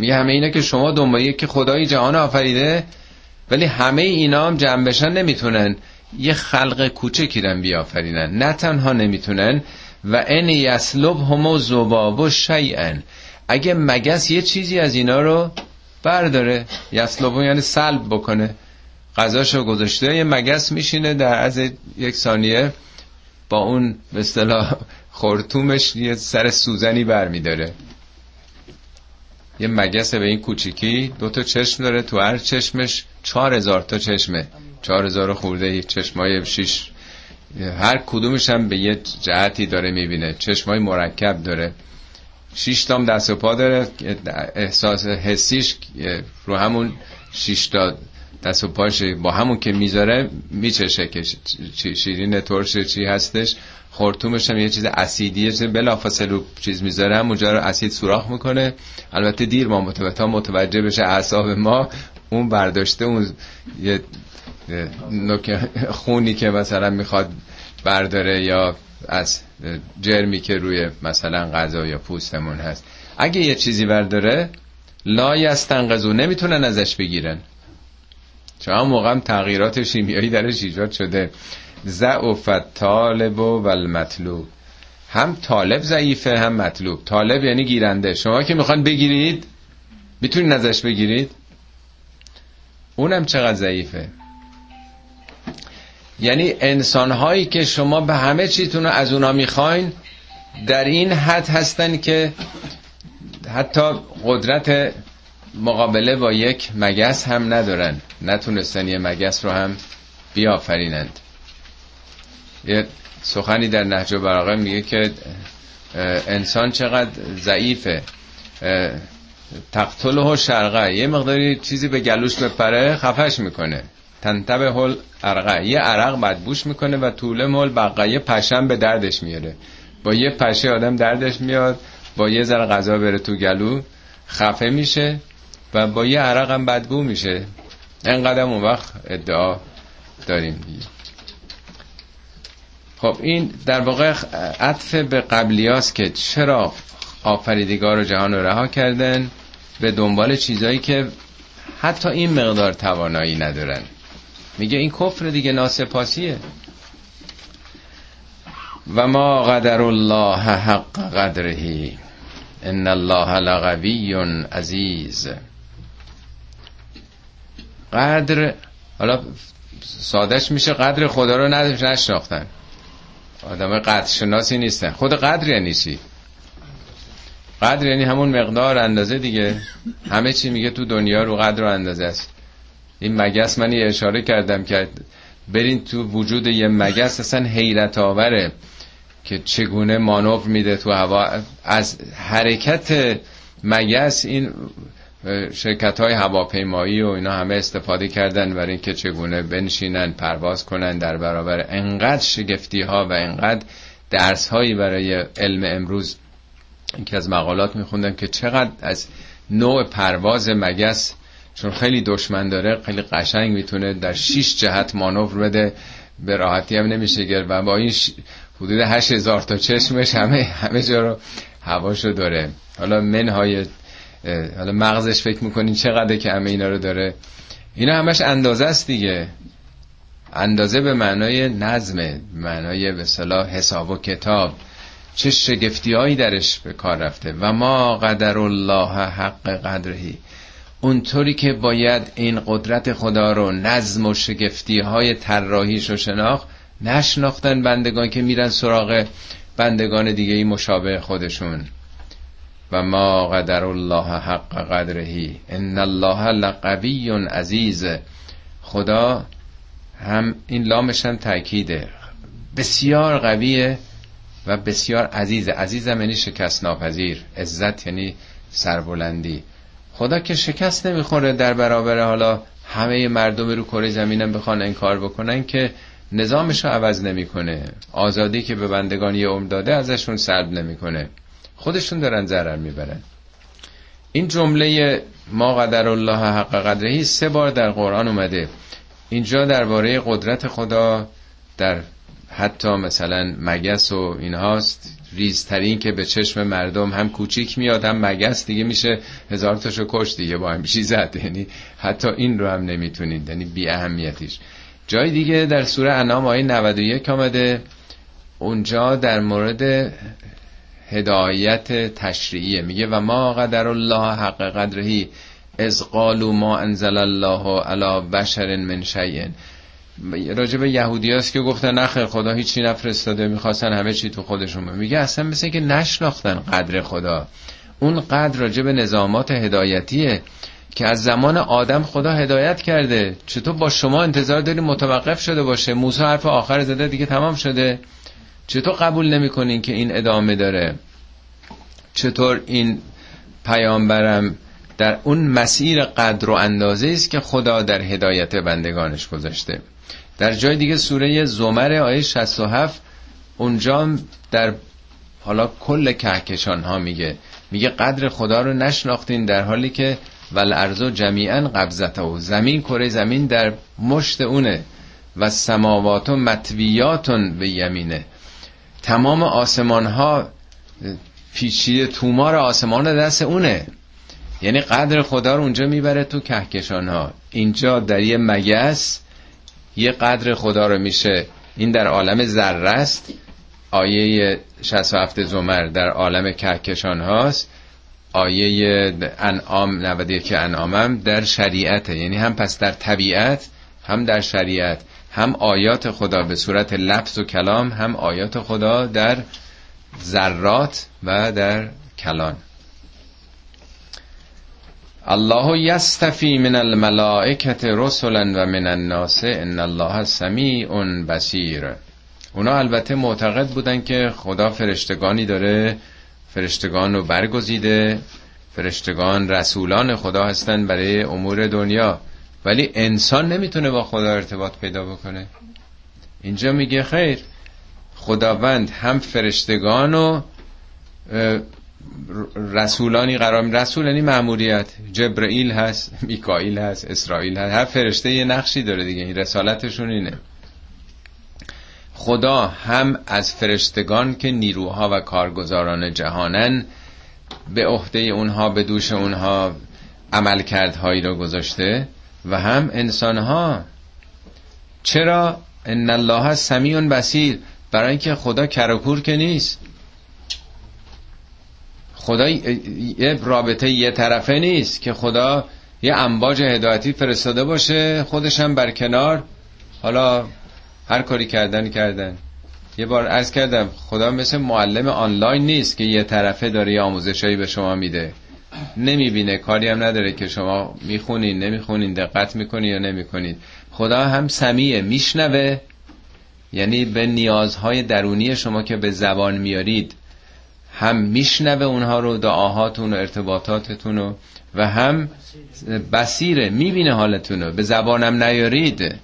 میگه همه اینا که شما دنبالیه که خدای جهان آفریده، ولی همه اینا هم جنبشن نمیتونن یه خلق کوچکی رو بیافرینن. نه تنها نمیتونن، و ان یسلبهم الذباب شیئا، اگه مگس یه چیزی از اینا رو برداره، یسلبون یعنی سلب بکنه، غذاشو گذاشته، یه مگس میشینه در از یک ثانیه با اون به اصطلاح خرطومش یه سر سوزنی برمیداره. یه مگس به این کوچیکی، دو تا چشم داره، تو هر چشمش 4000 تا چشمه، 4000 خورده چشمای شیش، هر کدومش هم به یه جهتی داره میبینه، چشمای مرکب داره، 6 تا دست و پا داره، احساس حسیش رو همون 6 تا دست و پاش با همون که میذاره میچشه که شیرین ترش چی هستش. خرطومش هم یه چیز اسیدیه، بلافاصله رو چیز میذاره، همونجا رو اسید سوراخ میکنه. البته دیر ما متوجه بشه، اعصاب ما اون برداشته، اون یه خونی که مثلا میخواد برداره، یا از جرمی که روی مثلا غذا یا پوستمون هست، اگه یه چیزی برداره لا یستنقذو، نمیتونن ازش بگیرن. چون موقعم تغییرات شیمیایی درش ایجاد شده. ضعف الطالب و المطلوب، هم طالب ضعیفه هم مطلوب. طالب یعنی گیرنده، شما که میخوان بگیرید میتونید ازش بگیرید، اونم چقدر ضعیفه. یعنی انسان‌هایی که شما به همه چیتون رو از اونا میخواین، در این حد هستن که حتی قدرت مقابله با یک مگس هم ندارن، نتونستن یه مگس رو هم بیافرینند. یه سخنی در نهج البلاغه میگه که انسان چقدر ضعیفه، تقتله و شرقه، یه مقداری چیزی به گلوش بپره خفش میکنه. تنتبه هل عرقه، یه عرق بدبوش میکنه. و طوله مول بقیه، یه پشم به دردش میاره. با یه پشه آدم دردش میاد، با یه ذره غذا بره تو گلو خفه میشه، و با یه عرق هم بدبو میشه. اینقدر اون وقت ادعا داریم دیگه. خب این در واقع عطف به قبلی هاست که چرا آفریدگار و جهان رو رها کردن به دنبال چیزایی که حتی این مقدار توانایی ندارن. میگه این کفر دیگه، ناسپاسیه. و ما قدر الله حق قدره ان الله لقوی عزیز. قدر، حالا سادهش میشه قدر خدا رو نشناختن، آدم قدرشناسی نیستن. خود قدر یعنی چی؟ قدر یعنی همون مقدار، اندازه دیگه. همه چی میگه تو دنیا رو قدر و اندازه است. این مگس، من یه اشاره کردم که برین تو وجود یه مگس اصلا حیرت آوره که چگونه مانور میده تو هوا. از حرکت مگس این شرکت های هواپیمایی و اینا همه استفاده کردن برای اینکه چگونه بنشینن پرواز کنن در برابر انقدر شگفتی ها و انقدر درس هایی برای علم امروز. اینکه از مقالات میخوندم که چقدر از نوع پرواز مگس، چون خیلی دشمن داره، خیلی قشنگ میتونه در 6 جهت مانور بده، به راحتی هم نمیشه گرفت و با این حدود 8000 تا چشمش همه جا رو هواشو داره. حالا منهای، حالا مغزش فکر میکنین چقدر که همه اینا رو داره. اینا همش اندازه است دیگه. اندازه به معنای نظمه، معنای به اصطلاح حساب و کتاب. چه شگفتی هایی درش به کار رفته. و ما قدر الله حق قدرهی، اونطوری که باید این قدرت خدا رو، نظم و شگفتی های طراحیش رو شناخت، نشناختن بندگان که میرن سراغ بندگان دیگه ای مشابه خودشون. و ما قدر الله حق قدرهی ان الله لقوی عزیز. خدا هم این لامش هم تأکیده، بسیار قویه و بسیار عزیزه. عزیز یعنی شکست ناپذیر، عزت یعنی سربلندی. خدا که شکست نمیخوره در برابر، حالا همه مردم رو کره زمینم بخوان انکار بکنن که نظامش رو عوض نمیکنه، آزادی که به بندگان یه عمر داده ازشون سلب نمیکنه، خودشون دارن ضرر میبرن. این جمله ما قدر الله حق قدرهی 3 بار در قرآن اومده. اینجا درباره قدرت خدا در حتی مثلا مگس و اینهاست، ریزترین که به چشم مردم هم کوچیک میاد، هم مگس دیگه میشه 1000 تاشو کش دیگه با هم زد، یعنی حتی این رو هم نمیتونید، یعنی بی اهمیتیش. جای دیگه در سوره انعام آیه 91 آمده، اونجا در مورد هدایت تشریعیه. میگه و ما قدر الله حق قدرهی از قالوا ما انزل الله علی بشر من شیء. راجب یهودی هاست که گفتن نخیر خدا هیچی نفرستاده، میخواستن همه چی تو خودشون. میگه اصلا مثل که نشناختن قدر خدا. اون قدر راجب نظامات هدایتیه که از زمان آدم خدا هدایت کرده، چطور با شما انتظار داریم متوقف شده باشه؟ موسی حرف آخر زده دیگه، تمام شده، چطور قبول نمیکنین که این ادامه داره؟ چطور این پیامبرم در اون مسیر قدر و اندازه است که خدا در هدایت بندگانش گذاشته. در جای دیگه سوره زمر آیه 67، اونجا در حالا کل کهکشان ها میگه قدر خدا رو نشناختین، در حالی که والارض جمیعا قبضته، و زمین، کره زمین در مشت اونه، و سماوات مطویاتن به یمینه. تمام آسمان ها پیچیده، تومار آسمان دست اونه. یعنی قدر خدا رو اونجا میبره تو کهکشان ها. اینجا در یه مگس یه قدر خدا رو میشه، این در عالم ذره است، آیه 67 زمر در عالم کهکشان هاست، آیه انعام 91 انعامم در شریعته. یعنی هم پس در طبیعت هم در شریعت، هم آیات خدا به صورت لفظ و کلام، هم آیات خدا در ذرات و در کلان. الله یستفی من الملائکه رسلا و من الناس ان الله سمیع بصیر. اونا البته معتقد بودن که خدا فرشتگانی داره، فرشتگان رو برگزیده، فرشتگان رسولان خدا هستن برای امور دنیا، ولی انسان نمیتونه با خدا ارتباط پیدا بکنه. اینجا میگه خیر، خداوند هم فرشتگان و رسولانی قرار میده. رسول یعنی مأموریت، جبرائیل هست، میکائیل هست، اسرائیل هست، هر فرشته یه نقشی داره دیگه، این رسالتشون اینه. خدا هم از فرشتگان که نیروها و کارگزاران جهانن به عهده اونها، به دوش اونها عملکردهایی را گذاشته، و هم انسانها. چرا؟ ان الله سمیع بصیر. برای اینکه خدا کراکور که نیست، خدا یه رابطه یه طرفه نیست که خدا یه انباج هدایتی فرستاده باشه، خودش هم بر کنار حالا هر کاری کردن. یه بار عرض کردم خدا مثل معلم آنلاین نیست که یه طرفه داره یه آموزشایی به شما میده، نمیبینه، کاری هم نداره که شما میخونین نمیخونین، دقت میکنین یا نمیکنین. خدا هم سمیه، میشنوه، یعنی به نیازهای درونی شما که به زبان میارید هم میشنوه اونها رو، دعاهاتون و ارتباطاتتون رو، و هم بصیره، میبینه حالتون رو. به زبانم نیارید،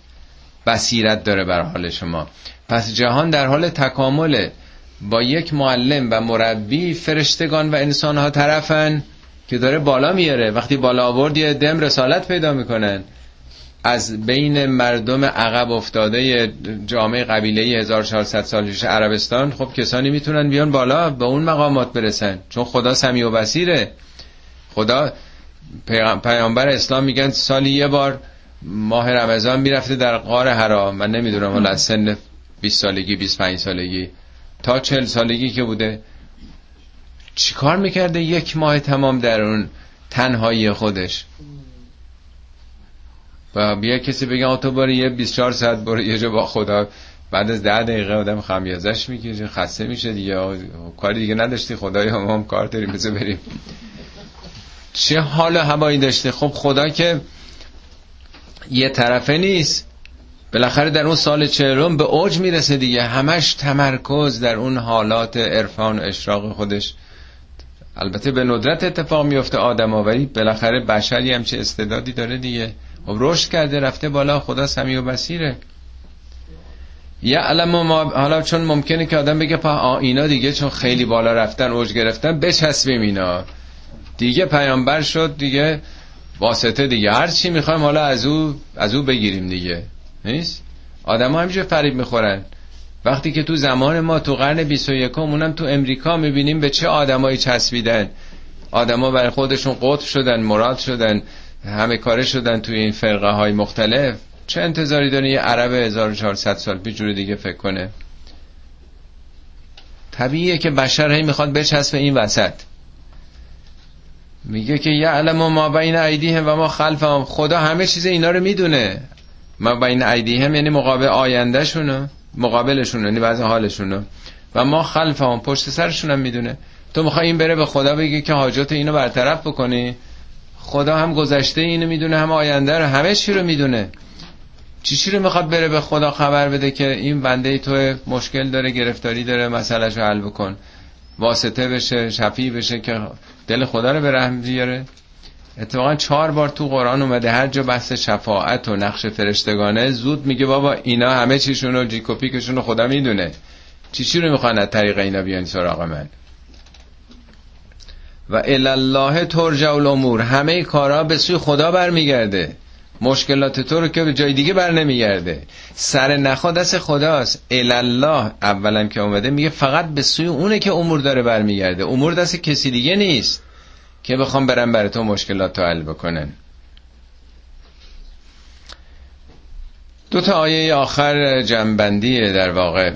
بصیرت داره بر حال شما. پس جهان در حال تکامله، با یک معلم و مربی فرشتگان و انسانها طرفن که داره بالا میاره. وقتی بالا آورد یه دم رسالت پیدا میکنن. از بین مردم عقب افتاده جامعه قبیله 1400 سال پیش عربستان، خب کسانی میتونن بیان بالا، به اون مقامات برسن، چون خدا سمیع و بصیره. خدا پیامبر اسلام میگن سالی یه بار ماه رمضان میرفته در غار حرا. من نمیدونم حالا از سن 20 سالگی 25 سالگی تا 40 سالگی که بوده چی کار میکرده؟ یک ماه تمام در اون تنهایی خودش. و بیا کسی بگه آتو باری یه 24 ساعت باری یه جا با خدا، بعد از 10 دقیقه آدم خمیازش میگه، خسته میشه دیگه، کاری دیگه نداشتی خدایا، ما هم کار داریم بذار بریم. چه حال هوایی داشته. خب خدا که یه طرفه نیست، بالاخره در اون سال 40 به اوج میرسه دیگه، همش تمرکز در اون حالات عرفان و اشراق خودش. البته به ندرت اتفاق میفته آدم، ولی بالاخره بشری هم چه استعدادی داره دیگه، خب رشد کرده رفته بالا. خدا سمیع و بصیره. یعلم ما، حالا چون ممکنه که آدم بگه اینا دیگه چون خیلی بالا رفتن اوج گرفتن بچسبیم اینا دیگه، پیامبر شد دیگه، واسطه دیگه، هر چی میخوایم حالا از او بگیریم دیگه، نیست؟ آدم‌ها همیشه فریب میخورن. وقتی که تو زمان ما تو قرن 21 اونم تو امریکا میبینیم به چه آدمایی چسبیدن. آدما برای خودشون قطب شدن، مراد شدن، همه کاره شدن توی این فرقه های مختلف. چه انتظاری داره یه عرب 1400 سال پیش جور دیگه فکر کنه؟ طبیعیه که بشر هی میخواد بچسبه این وسط. میگه که یعلم ما بین ایدیهم و ما خلفهم، خدا همه چیز اینا رو میدونه. ما بین ایدیهم یعنی مقابل آیندهشونو، مقابلشونو یعنی وضع حالشونو، و ما خلفهم پشت سرشونم میدونه. تو میخوای این بره به خدا بگی که حاجات اینو برطرف بکنی؟ خدا هم گذشته اینو میدونه، هم آینده رو، همه چی رو میدونه. چی رو میخواد بره به خدا خبر بده که این بنده تو مشکل داره، گرفتاری داره، مسئله‌شو حل بکن، واسطه بشه، شفیع بشه که دل خدا رو به رحم بیاره؟ اتفاقا 4 بار تو قرآن اومده، هر جا بحث شفاعت و نقش فرشتگانه زود میگه بابا اینا همه چیشونو جیکوپیکشونو خدا میدونه، چی رو میخوان از طریق اینا بیان سراغ من. و الی الله ترجع الامور، همه کارا به سوی خدا برمیگرده. مشکلات تو رو که به جای دیگه بر نمیگرده، سر نخا دست خداست. الی الله اولا که اومده میگه فقط به سوی اونه که امور داره برمیگرده، امور دست کسی دیگه نیست که بخوام برم برای تو مشکلات حل بکنن. 2 تا آیه آخر جنبندی در واقع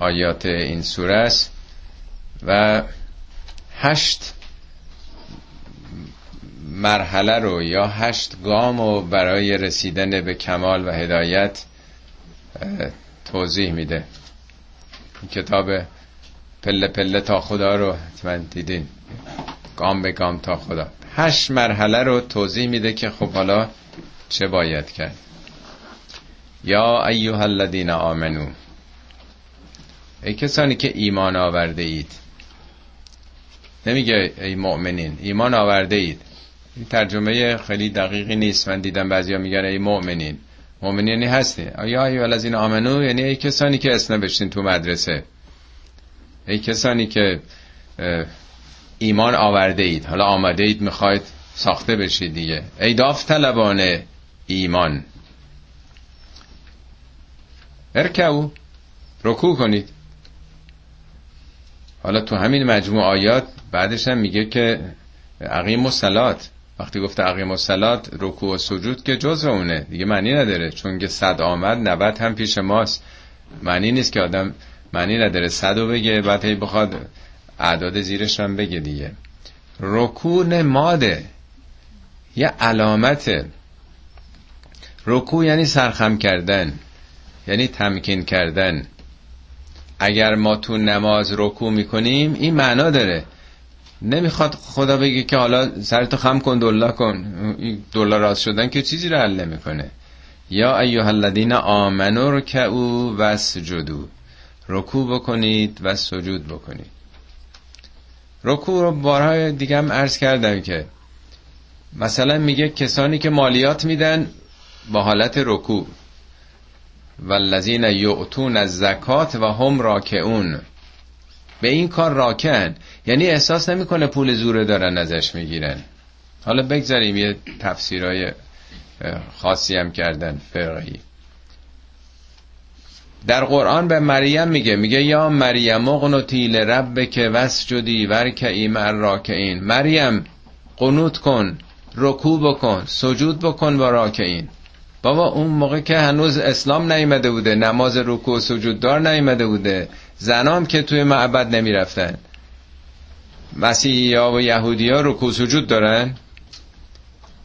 آیات این سوره است و 8 مرحله رو یا 8 گام رو برای رسیدن به کمال و هدایت توضیح میده. کتاب پله پله تا خدا رو حتما دیدین، گام به گام تا خدا. 8 مرحله رو توضیح میده که خب حالا چه باید کرد. یا ایها الذین آمنو، ای کسانی که ایمان آورده اید. نمیگه ای مؤمنین، ایمان آورده اید. این ترجمه خیلی دقیقی نیست، من دیدم بعضیا میگن ای مؤمنین. مؤمنین یعنی هستی. یا ای الذین آمنو یعنی ای کسانی که اسم نوشتین تو مدرسه، ای کسانی که ایمان آورده اید، حالا آمده اید میخواید ساخته بشید دیگه. ای داوطلبان ایمان، ارکعوا رکوع کنید. حالا تو همین مجموع آیات بعدش هم میگه که اقیم الصلاة. وقتی گفته اقیم الصلاة، رکوع و سجود که جزء اونه دیگه، معنی نداره، چون که 100 آمد 90 هم پیش ماست. معنی نیست که آدم، معنی نداره 100 رو بگه بعد هی بخواد اعداد زیرش هم بگه دیگه. رکوع نماده، یه علامته. رکوع یعنی سرخم کردن، یعنی تمکین کردن. اگر ما تو نماز رکوع میکنیم این معنا داره. نمیخواد خدا بگه که حالا سرتو خم کن دلا کن، دلا راست شدن که چیزی رو حل نمیکنه. یا ایها الذین آمنوا رکعوا واسجدوا، رکوع بکنید و سجود بکنید. رکوع رو بارهای دیگه هم عرض کردم که مثلا میگه کسانی که مالیات میدن با حالت رکوع، والذین یؤتون الزکات و هم راکعون، به این کار راکعن، یعنی احساس نمیکنه پول زوره دارن ازش میگیرن. حالا بگذاریم یه تفسیرهای خاصی هم کردن فرقی. در قرآن به مریم میگه یا مریم اقنتی لربک واسجدی ورکعی مع الراکعین. مریم قنوت کن، رکوع بکن، سجود بکن و راکعین. بابا اون موقع که هنوز اسلام نیامده بوده، نماز رکوع و سجود دار نیامده بوده، زنام که توی معبد نمیرفتن. مسیحی ها و یهودی ها رکوع و سجود دارن.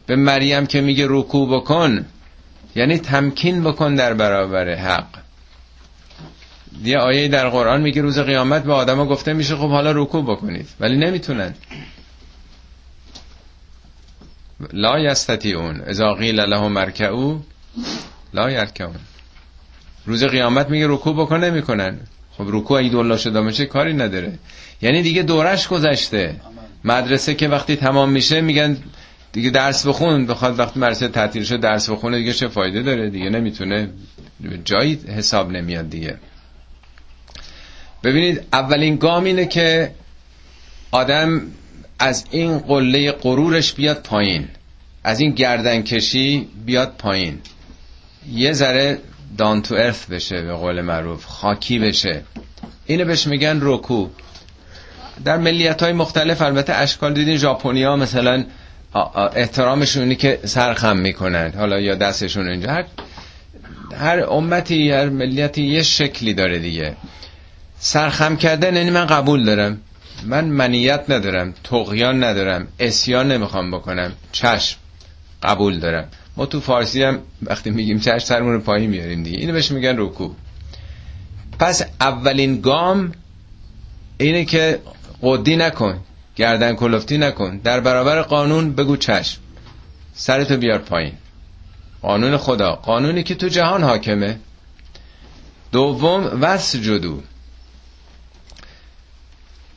به مریم که میگه رکوع بکن یعنی تمکین بکن در برابر حق. یه آیه در قرآن میگه روز قیامت به آدم ها گفته میشه خب حالا رکوع بکنید، ولی نمیتونن. لا یستطیعون اذا قیل لهم ارکعوا لا یرکعون. روز قیامت میگه رکوع بکن، نمیکنن. خب رکوع اگه دولا شده باشه کاری نداره، یعنی دیگه دورش گذشته. مدرسه که وقتی تمام میشه میگن دیگه درس بخون، بخواد وقتی مدرسه تعطیل شد درس بخونه دیگه چه فایده داره، دیگه نمیتونه، جایی حساب نمیاد دیگه. ببینید اولین گام اینه که آدم از این قله غرورش بیاد پایین، از این گردن کشی بیاد پایین، یه ذره down to earth بشه، به قول معروف خاکی بشه. اینو بهش میگن رکوع. در ملیت‌های مختلف البته اشکال دیدین. ژاپنی‌ها مثلا احترامشون اینه که سرخم میکنن، حالا یا دستشون اینجا. هر امتی، هر ملیتی یه شکلی داره دیگه. سرخم کردن یعنی من قبول دارم، من منیت ندارم، طغیان ندارم، عصیان نمیخوام بکنم، چشم قبول دارم. ما تو فارسی هم وقتی میگیم چشم سرمون رو پایین میاریم دیگه، اینو بهش میگن رکوع. پس اولین گام اینه که قدی نکن، گردن کلفتی نکن، در برابر قانون بگو چشم، سرتو بیار پایین. قانون خدا، قانونی که تو جهان حاکمه. دوم واسجدوا.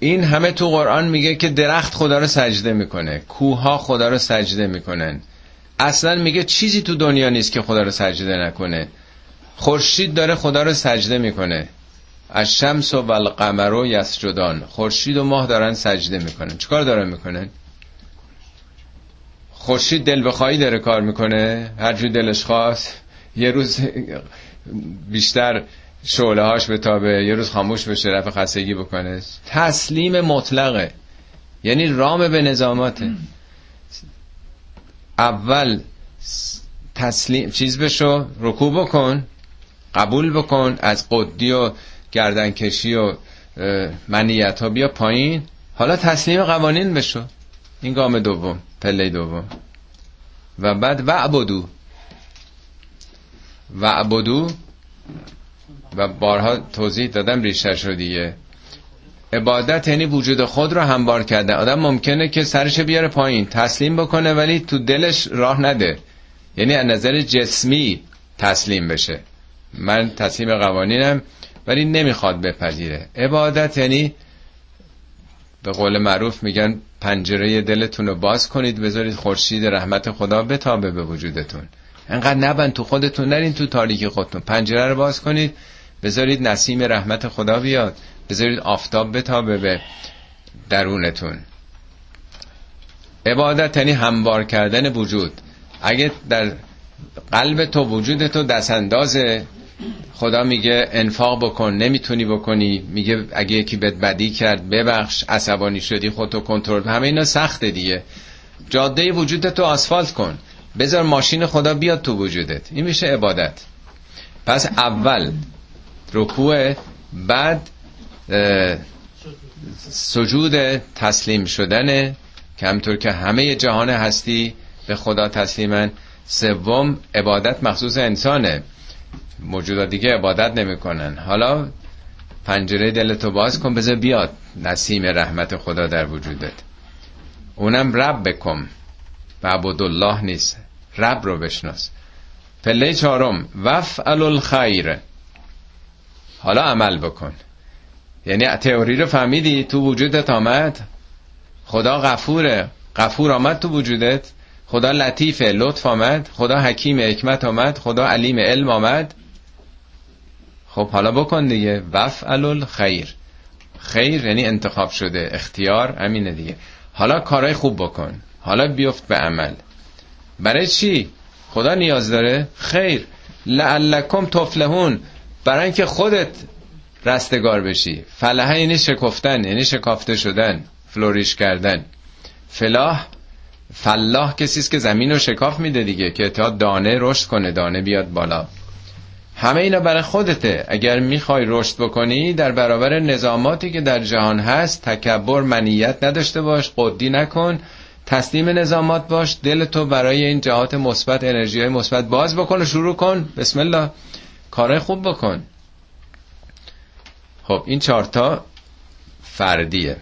این همه تو قرآن میگه که درخت خدا رو سجده میکنه، کوها خدا رو سجده میکنن. اصلا میگه چیزی تو دنیا نیست که خدا رو سجده نکنه. خورشید داره خدا رو سجده میکنه. الشمس و القمر یسجدان. خورشید و ماه دارن سجده میکنن. چیکار دارن میکنن؟ خورشید دل بخواهی داره کار میکنه، هر جور دلش خواست. یه روز بیشتر شعله هاش بتابه، یه روز خاموش بشه، رفع خستگی بکنه. تسلیم مطلقه، یعنی رام به نظاماته. اول تسلیم چیز بشو، رکوع بکن، قبول بکن، از قدی و گردنکشی و منیت ها بیا پایین. حالا تسلیم قوانین بشو، این گام دوم، پله دوم. و بعد وعبدو و بارها توضیح دادم ریشش رو دیگه. عبادت یعنی وجود خود رو هموار کردن. آدم ممکنه که سرش بیاره پایین، تسلیم بکنه، ولی تو دلش راه نده، یعنی از نظر جسمی تسلیم بشه، من تسلیم قوانینم، ولی نمیخواد بپذیره. عبادت یعنی به قول معروف میگن پنجره دلتون رو باز کنید، بذارید خورشید رحمت خدا بتابه به وجودتون. انقدر نبند تو خودتون، نرین تو تاریکی خودتون، پنجره رو باز کنید، بذارید نسیم رحمت خدا بیاد، بذارید آفتاب بتابه به درونتون. عبادت یعنی هموار کردن وجود. اگه در قلب تو، وجود تو دستانداز خدا میگه انفاق بکن، نمیتونی بکنی، میگه اگه یکی بهت بدی کرد ببخش، عصبانی شدی خودتو کنترل، همه اینا سخته دیگه. جاده وجودتو آسفالت کن، بذار ماشین خدا بیاد تو وجودت، این میشه عبادت. پس اول رکوع، بعد سجود تسلیم شدنه که همطور که همه جهان هستی به خدا تسلیمن. سوم عبادت مخصوص انسانه، موجودات دیگه عبادت نمی کنن. حالا پنجره دلتو باز کن، بذار بیاد نسیم رحمت خدا در وجودت. اونم رب بکن، عبدالله نیست، رب رو بشناس. پله چهارم وفعل الخیر، حالا عمل بکن. یعنی تئوری رو فهمیدی، تو وجودت آمد، خدا غفوره، غفور آمد تو وجودت، خدا لطیفه، لطف آمد، خدا حکیم، حکمت آمد، خدا علیم، علم آمد. خب حالا بکن دیگه، وفعل الخیر. خیر یعنی انتخاب شده، اختیار، امینه دیگه. حالا کارهای خوب بکن، حالا بیفت به عمل. برای چی؟ خدا نیاز داره خیر. لعلکم تفلحون، برای اینکه خودت رستگار بشی. فلاح یعنی شکفتن، یعنی شکافته شدن، فلوریش کردن. فلاح کسی است که زمین رو شکاف میده دیگه، که تا دانه رشد کنه، دانه بیاد بالا. همه اینا برای خودته. اگر میخوای رشد بکنی در برابر نظاماتی که در جهان هست، تکبر، منیت نداشته باش، قدی نکن، تسلیم نظامات باش. دلتو برای این جهات مثبت، انرژی‌های مثبت باز بکن و شروع کن، بسم الله، کارهای خوب بکن. خب این 4 تا فردیه.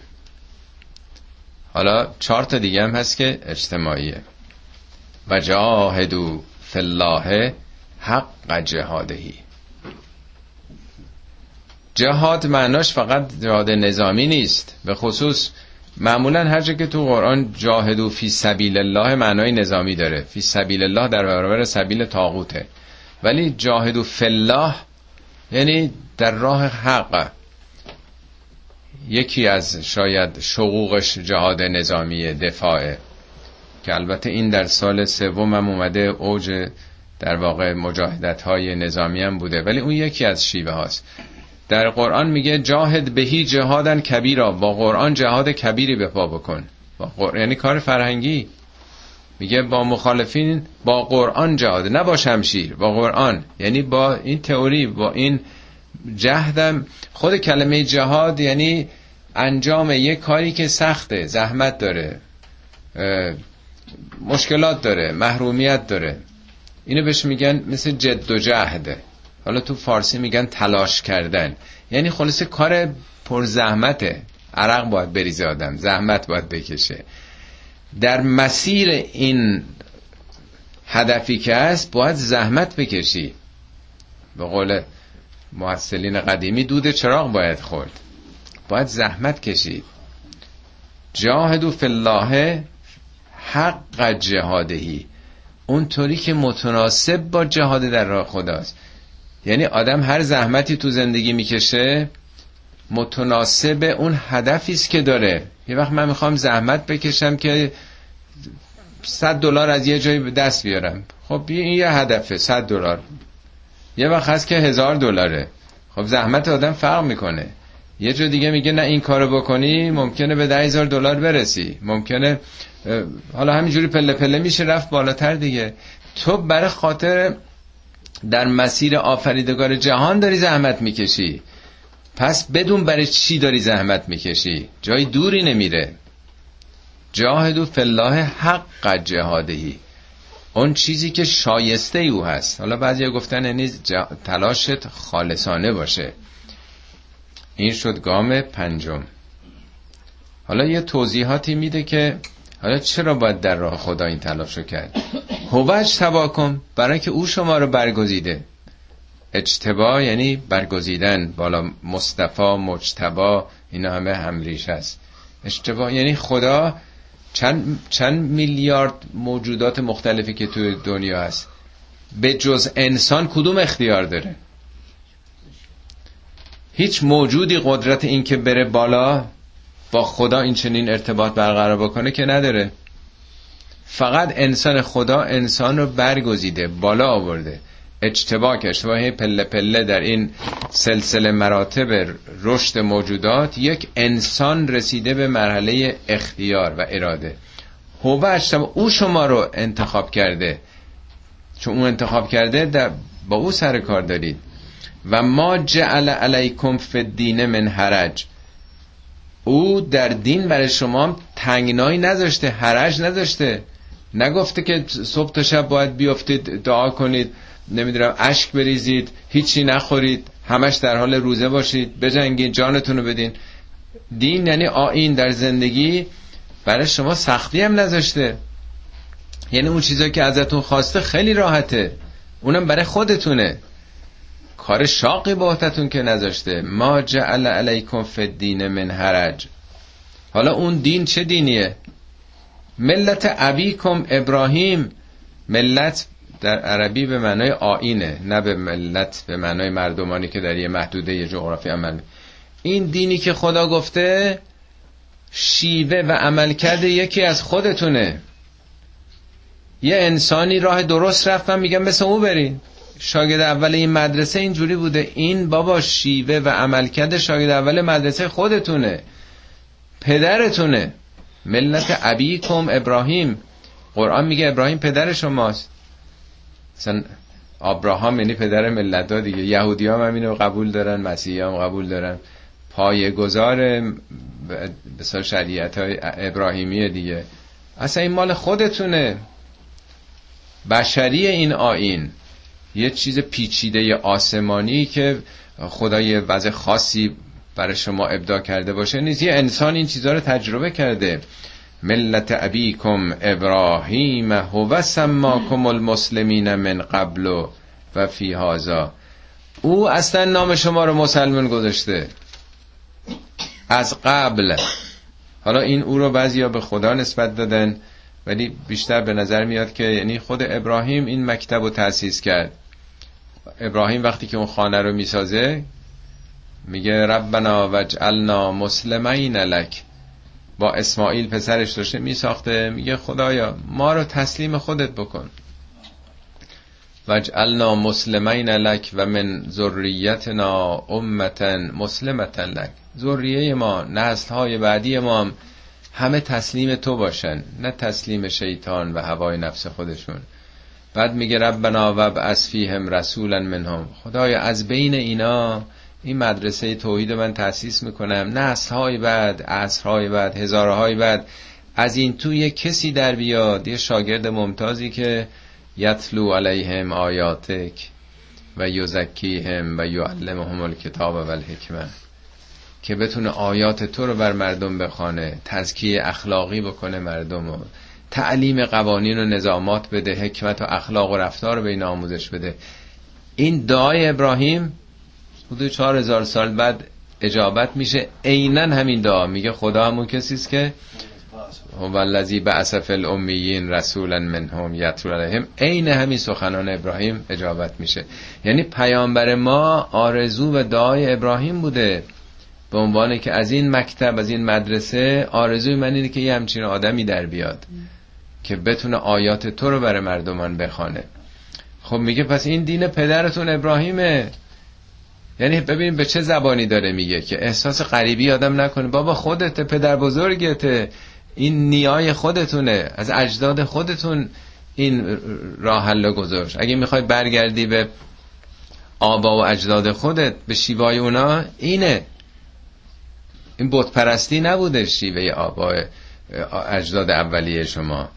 حالا 4 تا دیگه هم هست که اجتماعیه. و جاهدوا فی الله حق جهادهی. جهاد معناش فقط جهاد نظامی نیست، به خصوص معمولا هر جا که تو قرآن جاهدوا فی سبیل الله معنای نظامی داره. فی سبیل الله در برابر سبیل طاغوته. ولی جاهدوا فی الله یعنی در راه حق. یکی از شاید شقوقش جهاد نظامی دفاعه، که البته این در سال 3 هم اومده، اوج در واقع مجاهدت‌های نظامی هم بوده، ولی اون یکی از شیوه هاست. در قرآن میگه جاهد بهی جهادن کبیرا، با قرآن جهاد کبیری به پا بکن. یعنی کار فرهنگی. میگه با مخالفین با قرآن جهاد، نه با شمشیر، با قرآن. یعنی با این تئوری، با این جهدم. خود کلمه جهاد یعنی انجام یک کاری که سخته، زحمت داره، مشکلات داره، محرومیت داره. اینو بهش میگن مثل جد و جهد. حالا تو فارسی میگن تلاش کردن، یعنی خلاصه کار پر زحمته، عرق باید بریزه آدم، زحمت باید بکشه. در مسیر این هدفی که هست باید زحمت بکشی. به قول محصلین قدیمی دود چراغ باید خورد، باید زحمت کشید. جاهدوا فی الله حق جهادهی، اونطوری که متناسب با جهاد در راه خداست. یعنی آدم هر زحمتی تو زندگی میکشه متناسب اون هدفی است که داره. یه وقت من میخوام زحمت بکشم که $100 از یه جایی به دست بیارم، خب این یه هدفه، $100. یه وقت هست که $1000. خب زحمت آدم فرق میکنه. یه جا دیگه میگه نه این کارو بکنی ممکنه به $10,000 برسی، ممکنه حالا همینجوری پله پله میشه رفت بالاتر دیگه. تو برای خاطر در مسیر آفریدگار جهان داری زحمت میکشی، پس بدون برای چی داری زحمت میکشی، جای دوری نمیره. جاهدوا فی الله حق جهادهی، اون چیزی که شایسته او هست. حالا بعضیا گفتن یعنی تلاشت خالصانه باشه. این شد گام 5. حالا یه توضیحاتی میده که حالا چرا باید در راه خدا این تلاش رو کرد. هوج تباکم، برای که او شما رو برگزیده. اجتبا یعنی برگزیدن، بالا مصطفی، مجتبا، اینا همه همریشه است. اجتبا یعنی خدا چند میلیارد موجودات مختلفی که تو دنیا هست، به جز انسان کدوم اختیار داره؟ هیچ موجودی قدرت این که بره بالا با خدا این چنین ارتباط برقرار بکنه که نداره. فقط انسان، خدا انسان رو برگزیده، بالا آورده. اجتبا که اشتباهی پله پله در این سلسله مراتب رشد موجودات یک انسان رسیده به مرحله اختیار و اراده. هو اجتبا، او شما رو انتخاب کرده، چون او انتخاب کرده در با او سر کار دارید. و ما جعل علیکم فی الدین من حرج، او در دین برای شما تنگنایی نذاشته، حرج نذاشته، نگفته که صبح تا شب باید بیافتید دعا کنید، نمیدونم اشک بریزید، هیچی نخورید، همش در حال روزه باشید، بجنگید، جانتونو بدین. دین یعنی آیین در زندگی برای شما سختی هم نذاشته، یعنی اون چیزا که ازتون خواسته خیلی راحته، اونم برای خودتونه، کار شاقی با احتتون که نذاشته. ما جعل علیکم فی الدین من حرج. حالا اون دین چه دینیه؟ ملت ابیکم ابراهیم. ملت در عربی به معنای آینه، نه به ملت به معنای مردمانی که در یه محدوده جغرافی عمل. این دینی که خدا گفته شیوه و عملکرد یکی از خودتونه. یه انسانی راه درست رفت، من میگم مثل او برین. شاگرد اول این مدرسه اینجوری بوده، این بابا شیوه و عملکرد شاگرد اول مدرسه خودتونه، پدرتونه. ملت ابیکم ابراهیم. قرآن میگه ابراهیم پدر شماست. مثلا ابراهام یعنی پدر ملت ها دیگه. یهودی ها هم اینو قبول دارن، مسیحی ها هم قبول دارن، پایه‌گذار بسیار شریعت های ابراهیمیه دیگه. اصلا این مال خودتونه، بشری. این آیین یه چیز پیچیده آسمانی که خدا یه وضع خاصی برای شما ابداع کرده باشه نیست، یه انسان این چیزها رو تجربه کرده. ملت ابیکم ابراهیم هو سماکم المسلمین من قبل و فی هذا، او اصلا نام شما رو مسلمان گذاشته از قبل. حالا این او رو بعضیا به خدا نسبت دادن، ولی بیشتر به نظر میاد که یعنی خود ابراهیم این مکتب رو تأسیس کرد. ابراهیم وقتی که اون خانه رو میسازه میگه ربنا وجعلنا مسلمین لک. با اسماعیل پسرش داشته میساخته، میگه خدایا ما رو تسلیم خودت بکن. وجعلنا مسلمین لک و من ذریتنا امتا مسلمتا لک. ذریه ما، نسل‌های بعدی ما هم همه تسلیم تو باشن، نه تسلیم شیطان و هوای نفس خودشون. بعد میگه ربنا وابعث فیهم رسولا منهم. خدایا از بین اینا، این مدرسه توحید من تأسیس میکنم، نسل‌های بعد، عصرهای بعد، هزارهای بعد، از این تو یه کسی در بیاد، یه شاگرد ممتازی که یتلو علیهم آیاتک و یزکیهم و یعلمهم الکتاب و الحکمه، که بتونه آیات تو رو بر مردم بخونه، تزکیه اخلاقی بکنه مردم رو، تعلیم قوانین و نظامات بده، حکمت و اخلاق و رفتار رو به این آموزش بده. این دعای ابراهیم حدود 4000 سال بعد اجابت میشه. عیناً همین دعا، میگه خدا همون کسیست که هو الذی بعث فی الامیین رسولا منهم یتلو علیهم. عین همین سخنان ابراهیم اجابت میشه. یعنی پیامبر ما آرزو و دعای ابراهیم بوده، به عنوانه که از این مکتب، از این مدرسه، آرزوی من اینه که یه همچین آدمی در بیاد که بتونه آیات تو رو برای مردمان بخونه. خب میگه پس این دین پدرتون ابراهیمه. یعنی ببینیم به چه زبانی داره میگه که احساس غریبی آدم نکنه. بابا خودته، پدر بزرگته، این نیای خودتونه، از اجداد خودتون این راه حل گذاشت. اگه میخوای برگردی به آبا و اجداد خودت، به شیوای اونا، اینه. این بت پرستی نبوده شیوه آبا اجداد اولیه شما.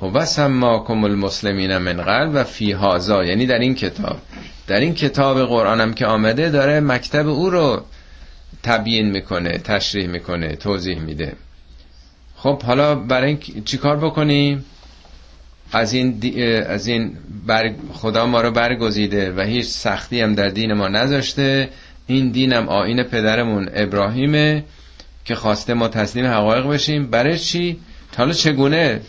هو سماکم المسلمین من قبل و فی هذا، یعنی در این کتاب، در این کتاب قرآنم که آمده داره مکتب او رو تبیین میکنه، تشریح میکنه، توضیح میده. خب حالا برای این چی کار بکنیم؟ از این خدا ما رو برگزیده و هیچ سختی هم در دین ما نذاشته. این دینم آیین پدرمون ابراهیمه که خواسته ما تسلیم حقایق بشیم. برای چی؟ حالا چگونه؟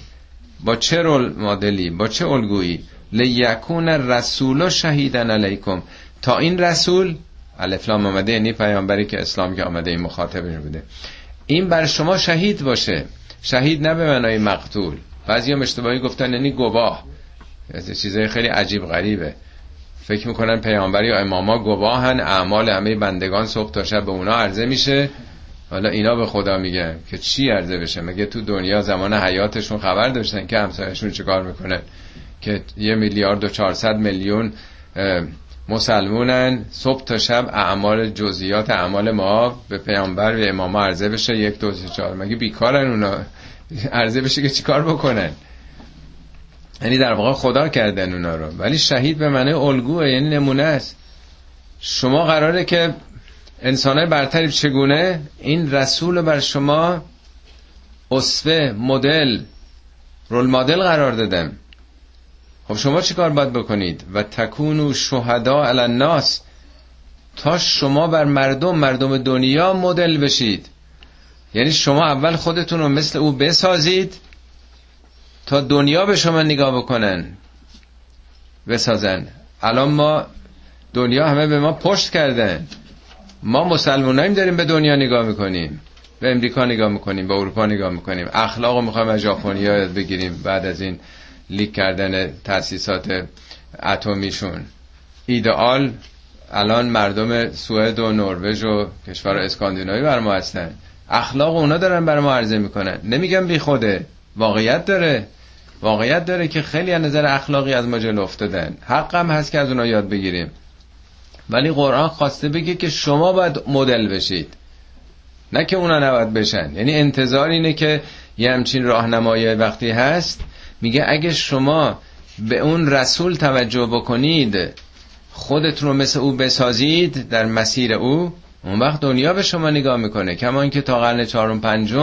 با چه رول مدلی؟ با چه الگویی؟ لیکون رسول شهیدن علیکم. تا این رسول، الف لام آمده، یعنی پیامبری که اسلام که آمده، این مخاطبش بوده، این بر شما شهید باشه. شهید نه به معنای مقتول. بعضیام اشتباهی گفتن یعنی گواه. چیزای خیلی عجیب غریبه. فکر میکنن پیامبر یا اماما گواهن، اعمال همه بندگان صبح تا شب به اونا عرضه میشه. حالا اینا به خدا میگن که چی عرضه بشه؟ مگه تو دنیا زمان حیاتشون خبر داشتن که همسایه‌شون چیکار میکنن که 1,400,000,000 مسلمونن، صبح تا شب اعمال، جزئیات اعمال ما به پیامبر و اماما عرضه بشه 1، 2، 3، 4. مگه بیکارن اونا؟ عرضه بشه که چیکار بکنن؟ یعنی در واقع خدا کردن اونا رو. ولی شهید به معنی الگوه، یعنی نمونه است. شما قراره که انسانای برتری چگونه؟ این رسول بر شما اسوه، مدل، رول مدل قرار دادم. خب شما چیکار باید بکنید؟ و تکونو شهدا علی الناس، تا شما بر مردم دنیا مدل بشید. یعنی شما اول خودتون رو مثل او بسازید تا دنیا به شما نگاه بکنن، بسازن. الان ما دنیا همه به ما پشت کردن. ما مسلماناییم داریم به دنیا نگاه میکنیم، به امریکا نگاه میکنیم، به اروپا نگاه میکنیم. اخلاق رو میخوایم از ژاپنی‌ها یاد بگیریم بعد از این لیک کردن تاسیسات اتمیشون. ایدئال الان مردم سوئد و نروژ و کشور اسکاندیناوی بر ما هستن. اخلاق اونا دارن بر ما عرضه میکنن. نمیگم بی خوده، واقعیت داره که خیلی از نظر اخلاقی از ما جلو افتادن. حق هم هست که از اونا یاد بگیریم، ولی قرآن خواسته بگه که شما باید مدل بشید، نه که اونا نباید بشن. یعنی انتظار اینه که یه همچین راهنمایی وقتی هست، میگه اگه شما به اون رسول توجه بکنید، خودتون رو مثل او بسازید در مسیر او، اون وقت دنیا به شما نگاه میکنه. کمان که تا قرن 4 و 5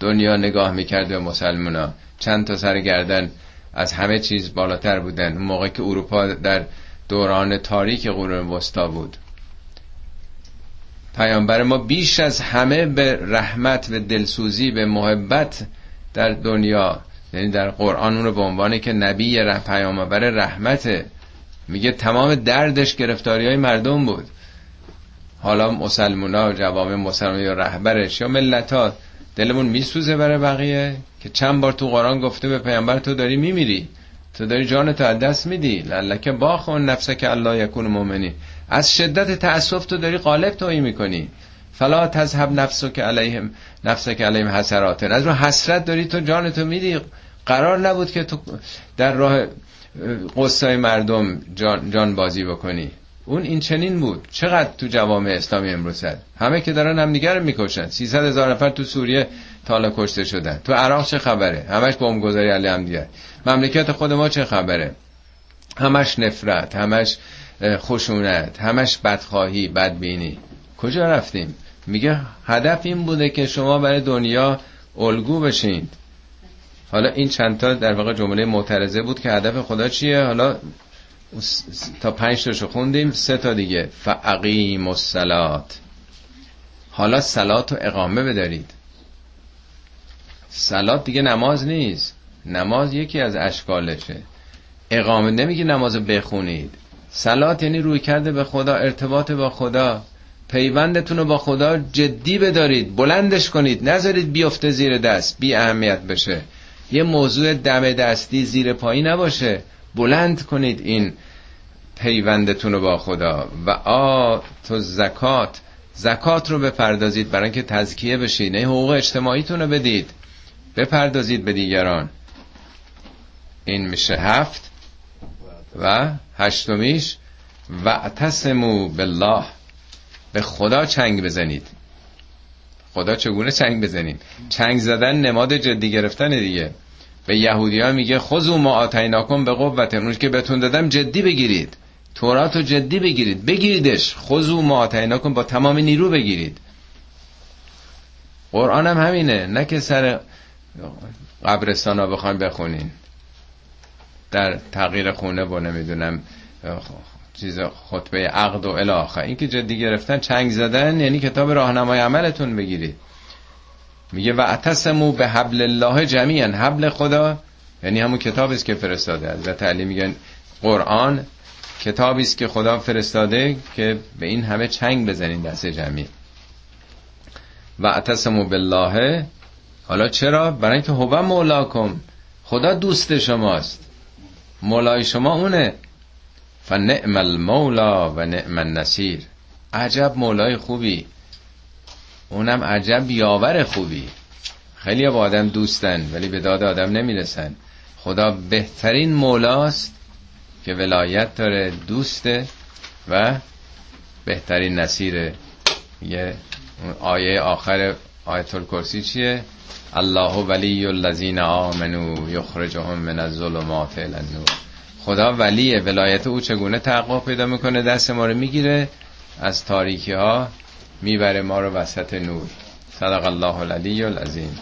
دنیا نگاه میکرد به مسلمونا، چند تا سر گردن از همه چیز بالاتر بودن. اون موقع که اروپا در دوران تاریک قرون وسطا بود، پیامبر ما بیش از همه به رحمت و دلسوزی، به محبت در دنیا، یعنی در قرآن اون رو به عنوان که نبی پیامبر رحمته میگه، تمام دردش گرفتاری‌های مردم بود. حالا مسلمونا، جوامع مسلمان یا رهبرش یا ملت‌ها، دلمون میسوزه برای بقیه که چند بار تو قرآن گفته به پیامبر تو داری میمیری، تو داری جانتو از دست میدی، لعلک باخون نفسک الله یکون مؤمنی، از شدت تأسف تو داری قالب تویی میکنی، فلا تذهب نفسک علیهم حسرات، از رو حسرت داری تو جانتو میدی. قرار نبود که تو در راه قصه مردم جان بازی بکنی. اون این چنین بود. چقدر تو جوامع اسلامی امروز همه که دارن همدیگه رو میکشن. 300,000 نفر تو سوریه تا حالا کشته شدن. تو عراق چه خبره؟ همش بمبگذاری علیه همدیگه. مملکت خود ما چه خبره؟ همش نفرت، همش خشونت، همش بدخواهی، بدبینی. کجا رفتیم؟ میگه هدف این بوده که شما برای دنیا الگو بشین. حالا این چند تا در واقع جمله معترضه بود که هدف خدا چیه. حالا تا 5 تاشو خوندیم، 3 تا دیگه فاقیم الصلاة. حالا صلات رو اقامه بدارید. صلات دیگه نماز نیست، نماز یکی از اشکالشه. اقامه نمیگه نماز بخونید. صلات یعنی روی کرده به خدا، ارتباط با خدا، پیوندتون رو با خدا جدی بدارید، بلندش کنید، نذارید بیفته زیر دست، بی اهمیت بشه، یه موضوع دم دستی زیر پایی نباشه. بلند کنید این پیوندتون رو با خدا. و آتو زکات، زکات رو بپردازید برای اینکه تزکیه بشید. نه، حقوق اجتماعیتون رو بدید، بپردازید به دیگران. این میشه 7. و 8میش واعتصموا بالله، به خدا چنگ بزنید. خدا چگونه چنگ بزنیم؟ چنگ زدن نماد جدی گرفتن دیگه. به یهودی‌ها میگه خذوا ما آتیناکم به قوت، امروز که بهتون دادم جدی بگیرید، تورات رو جدی بگیرید، بگیریدش. خذوا ما آتیناکم، با تمام نیرو بگیرید. قرآن هم همینه، نه که سر قبرستانا بخوایم بخونین، در تغییر خونه و نمیدونم چیز خطبه عقد و الی آخر. این که جدی گرفتن، چنگ زدن، یعنی کتاب راهنمای عملتون بگیرید. میگه واعتصموا بحبل الله جمیعا، حبل خدا یعنی همون کتابی است که فرستاده. البته تعلیم میگن قرآن کتابی است که خدا فرستاده که به این همه چنگ بزنین دست جمعی. واعتصموا بالله، حالا چرا؟ برای اینکه هو مولاکم، خدا دوست شماست، مولای شما اونه. فنعم المولا و نعم النصیر. عجب مولای خوبی، اونم عجب یاور خوبی. خیلی با آدم دوستن ولی به داد آدم نمیرسن. خدا بهترین مولاست که ولایت داره، دوسته و بهترین نصیره. یه آیه آخر آیت الکرسی چیه؟ الله ولی الذین آمنو یخرجهم من الظلمات الی النور. خدا ولیه، ولایت او چگونه تحقق پیدا میکنه؟ دست ما رو میگیره از تاریکی ها میبره ما رو وسط نور. صدق الله العلی العظیم.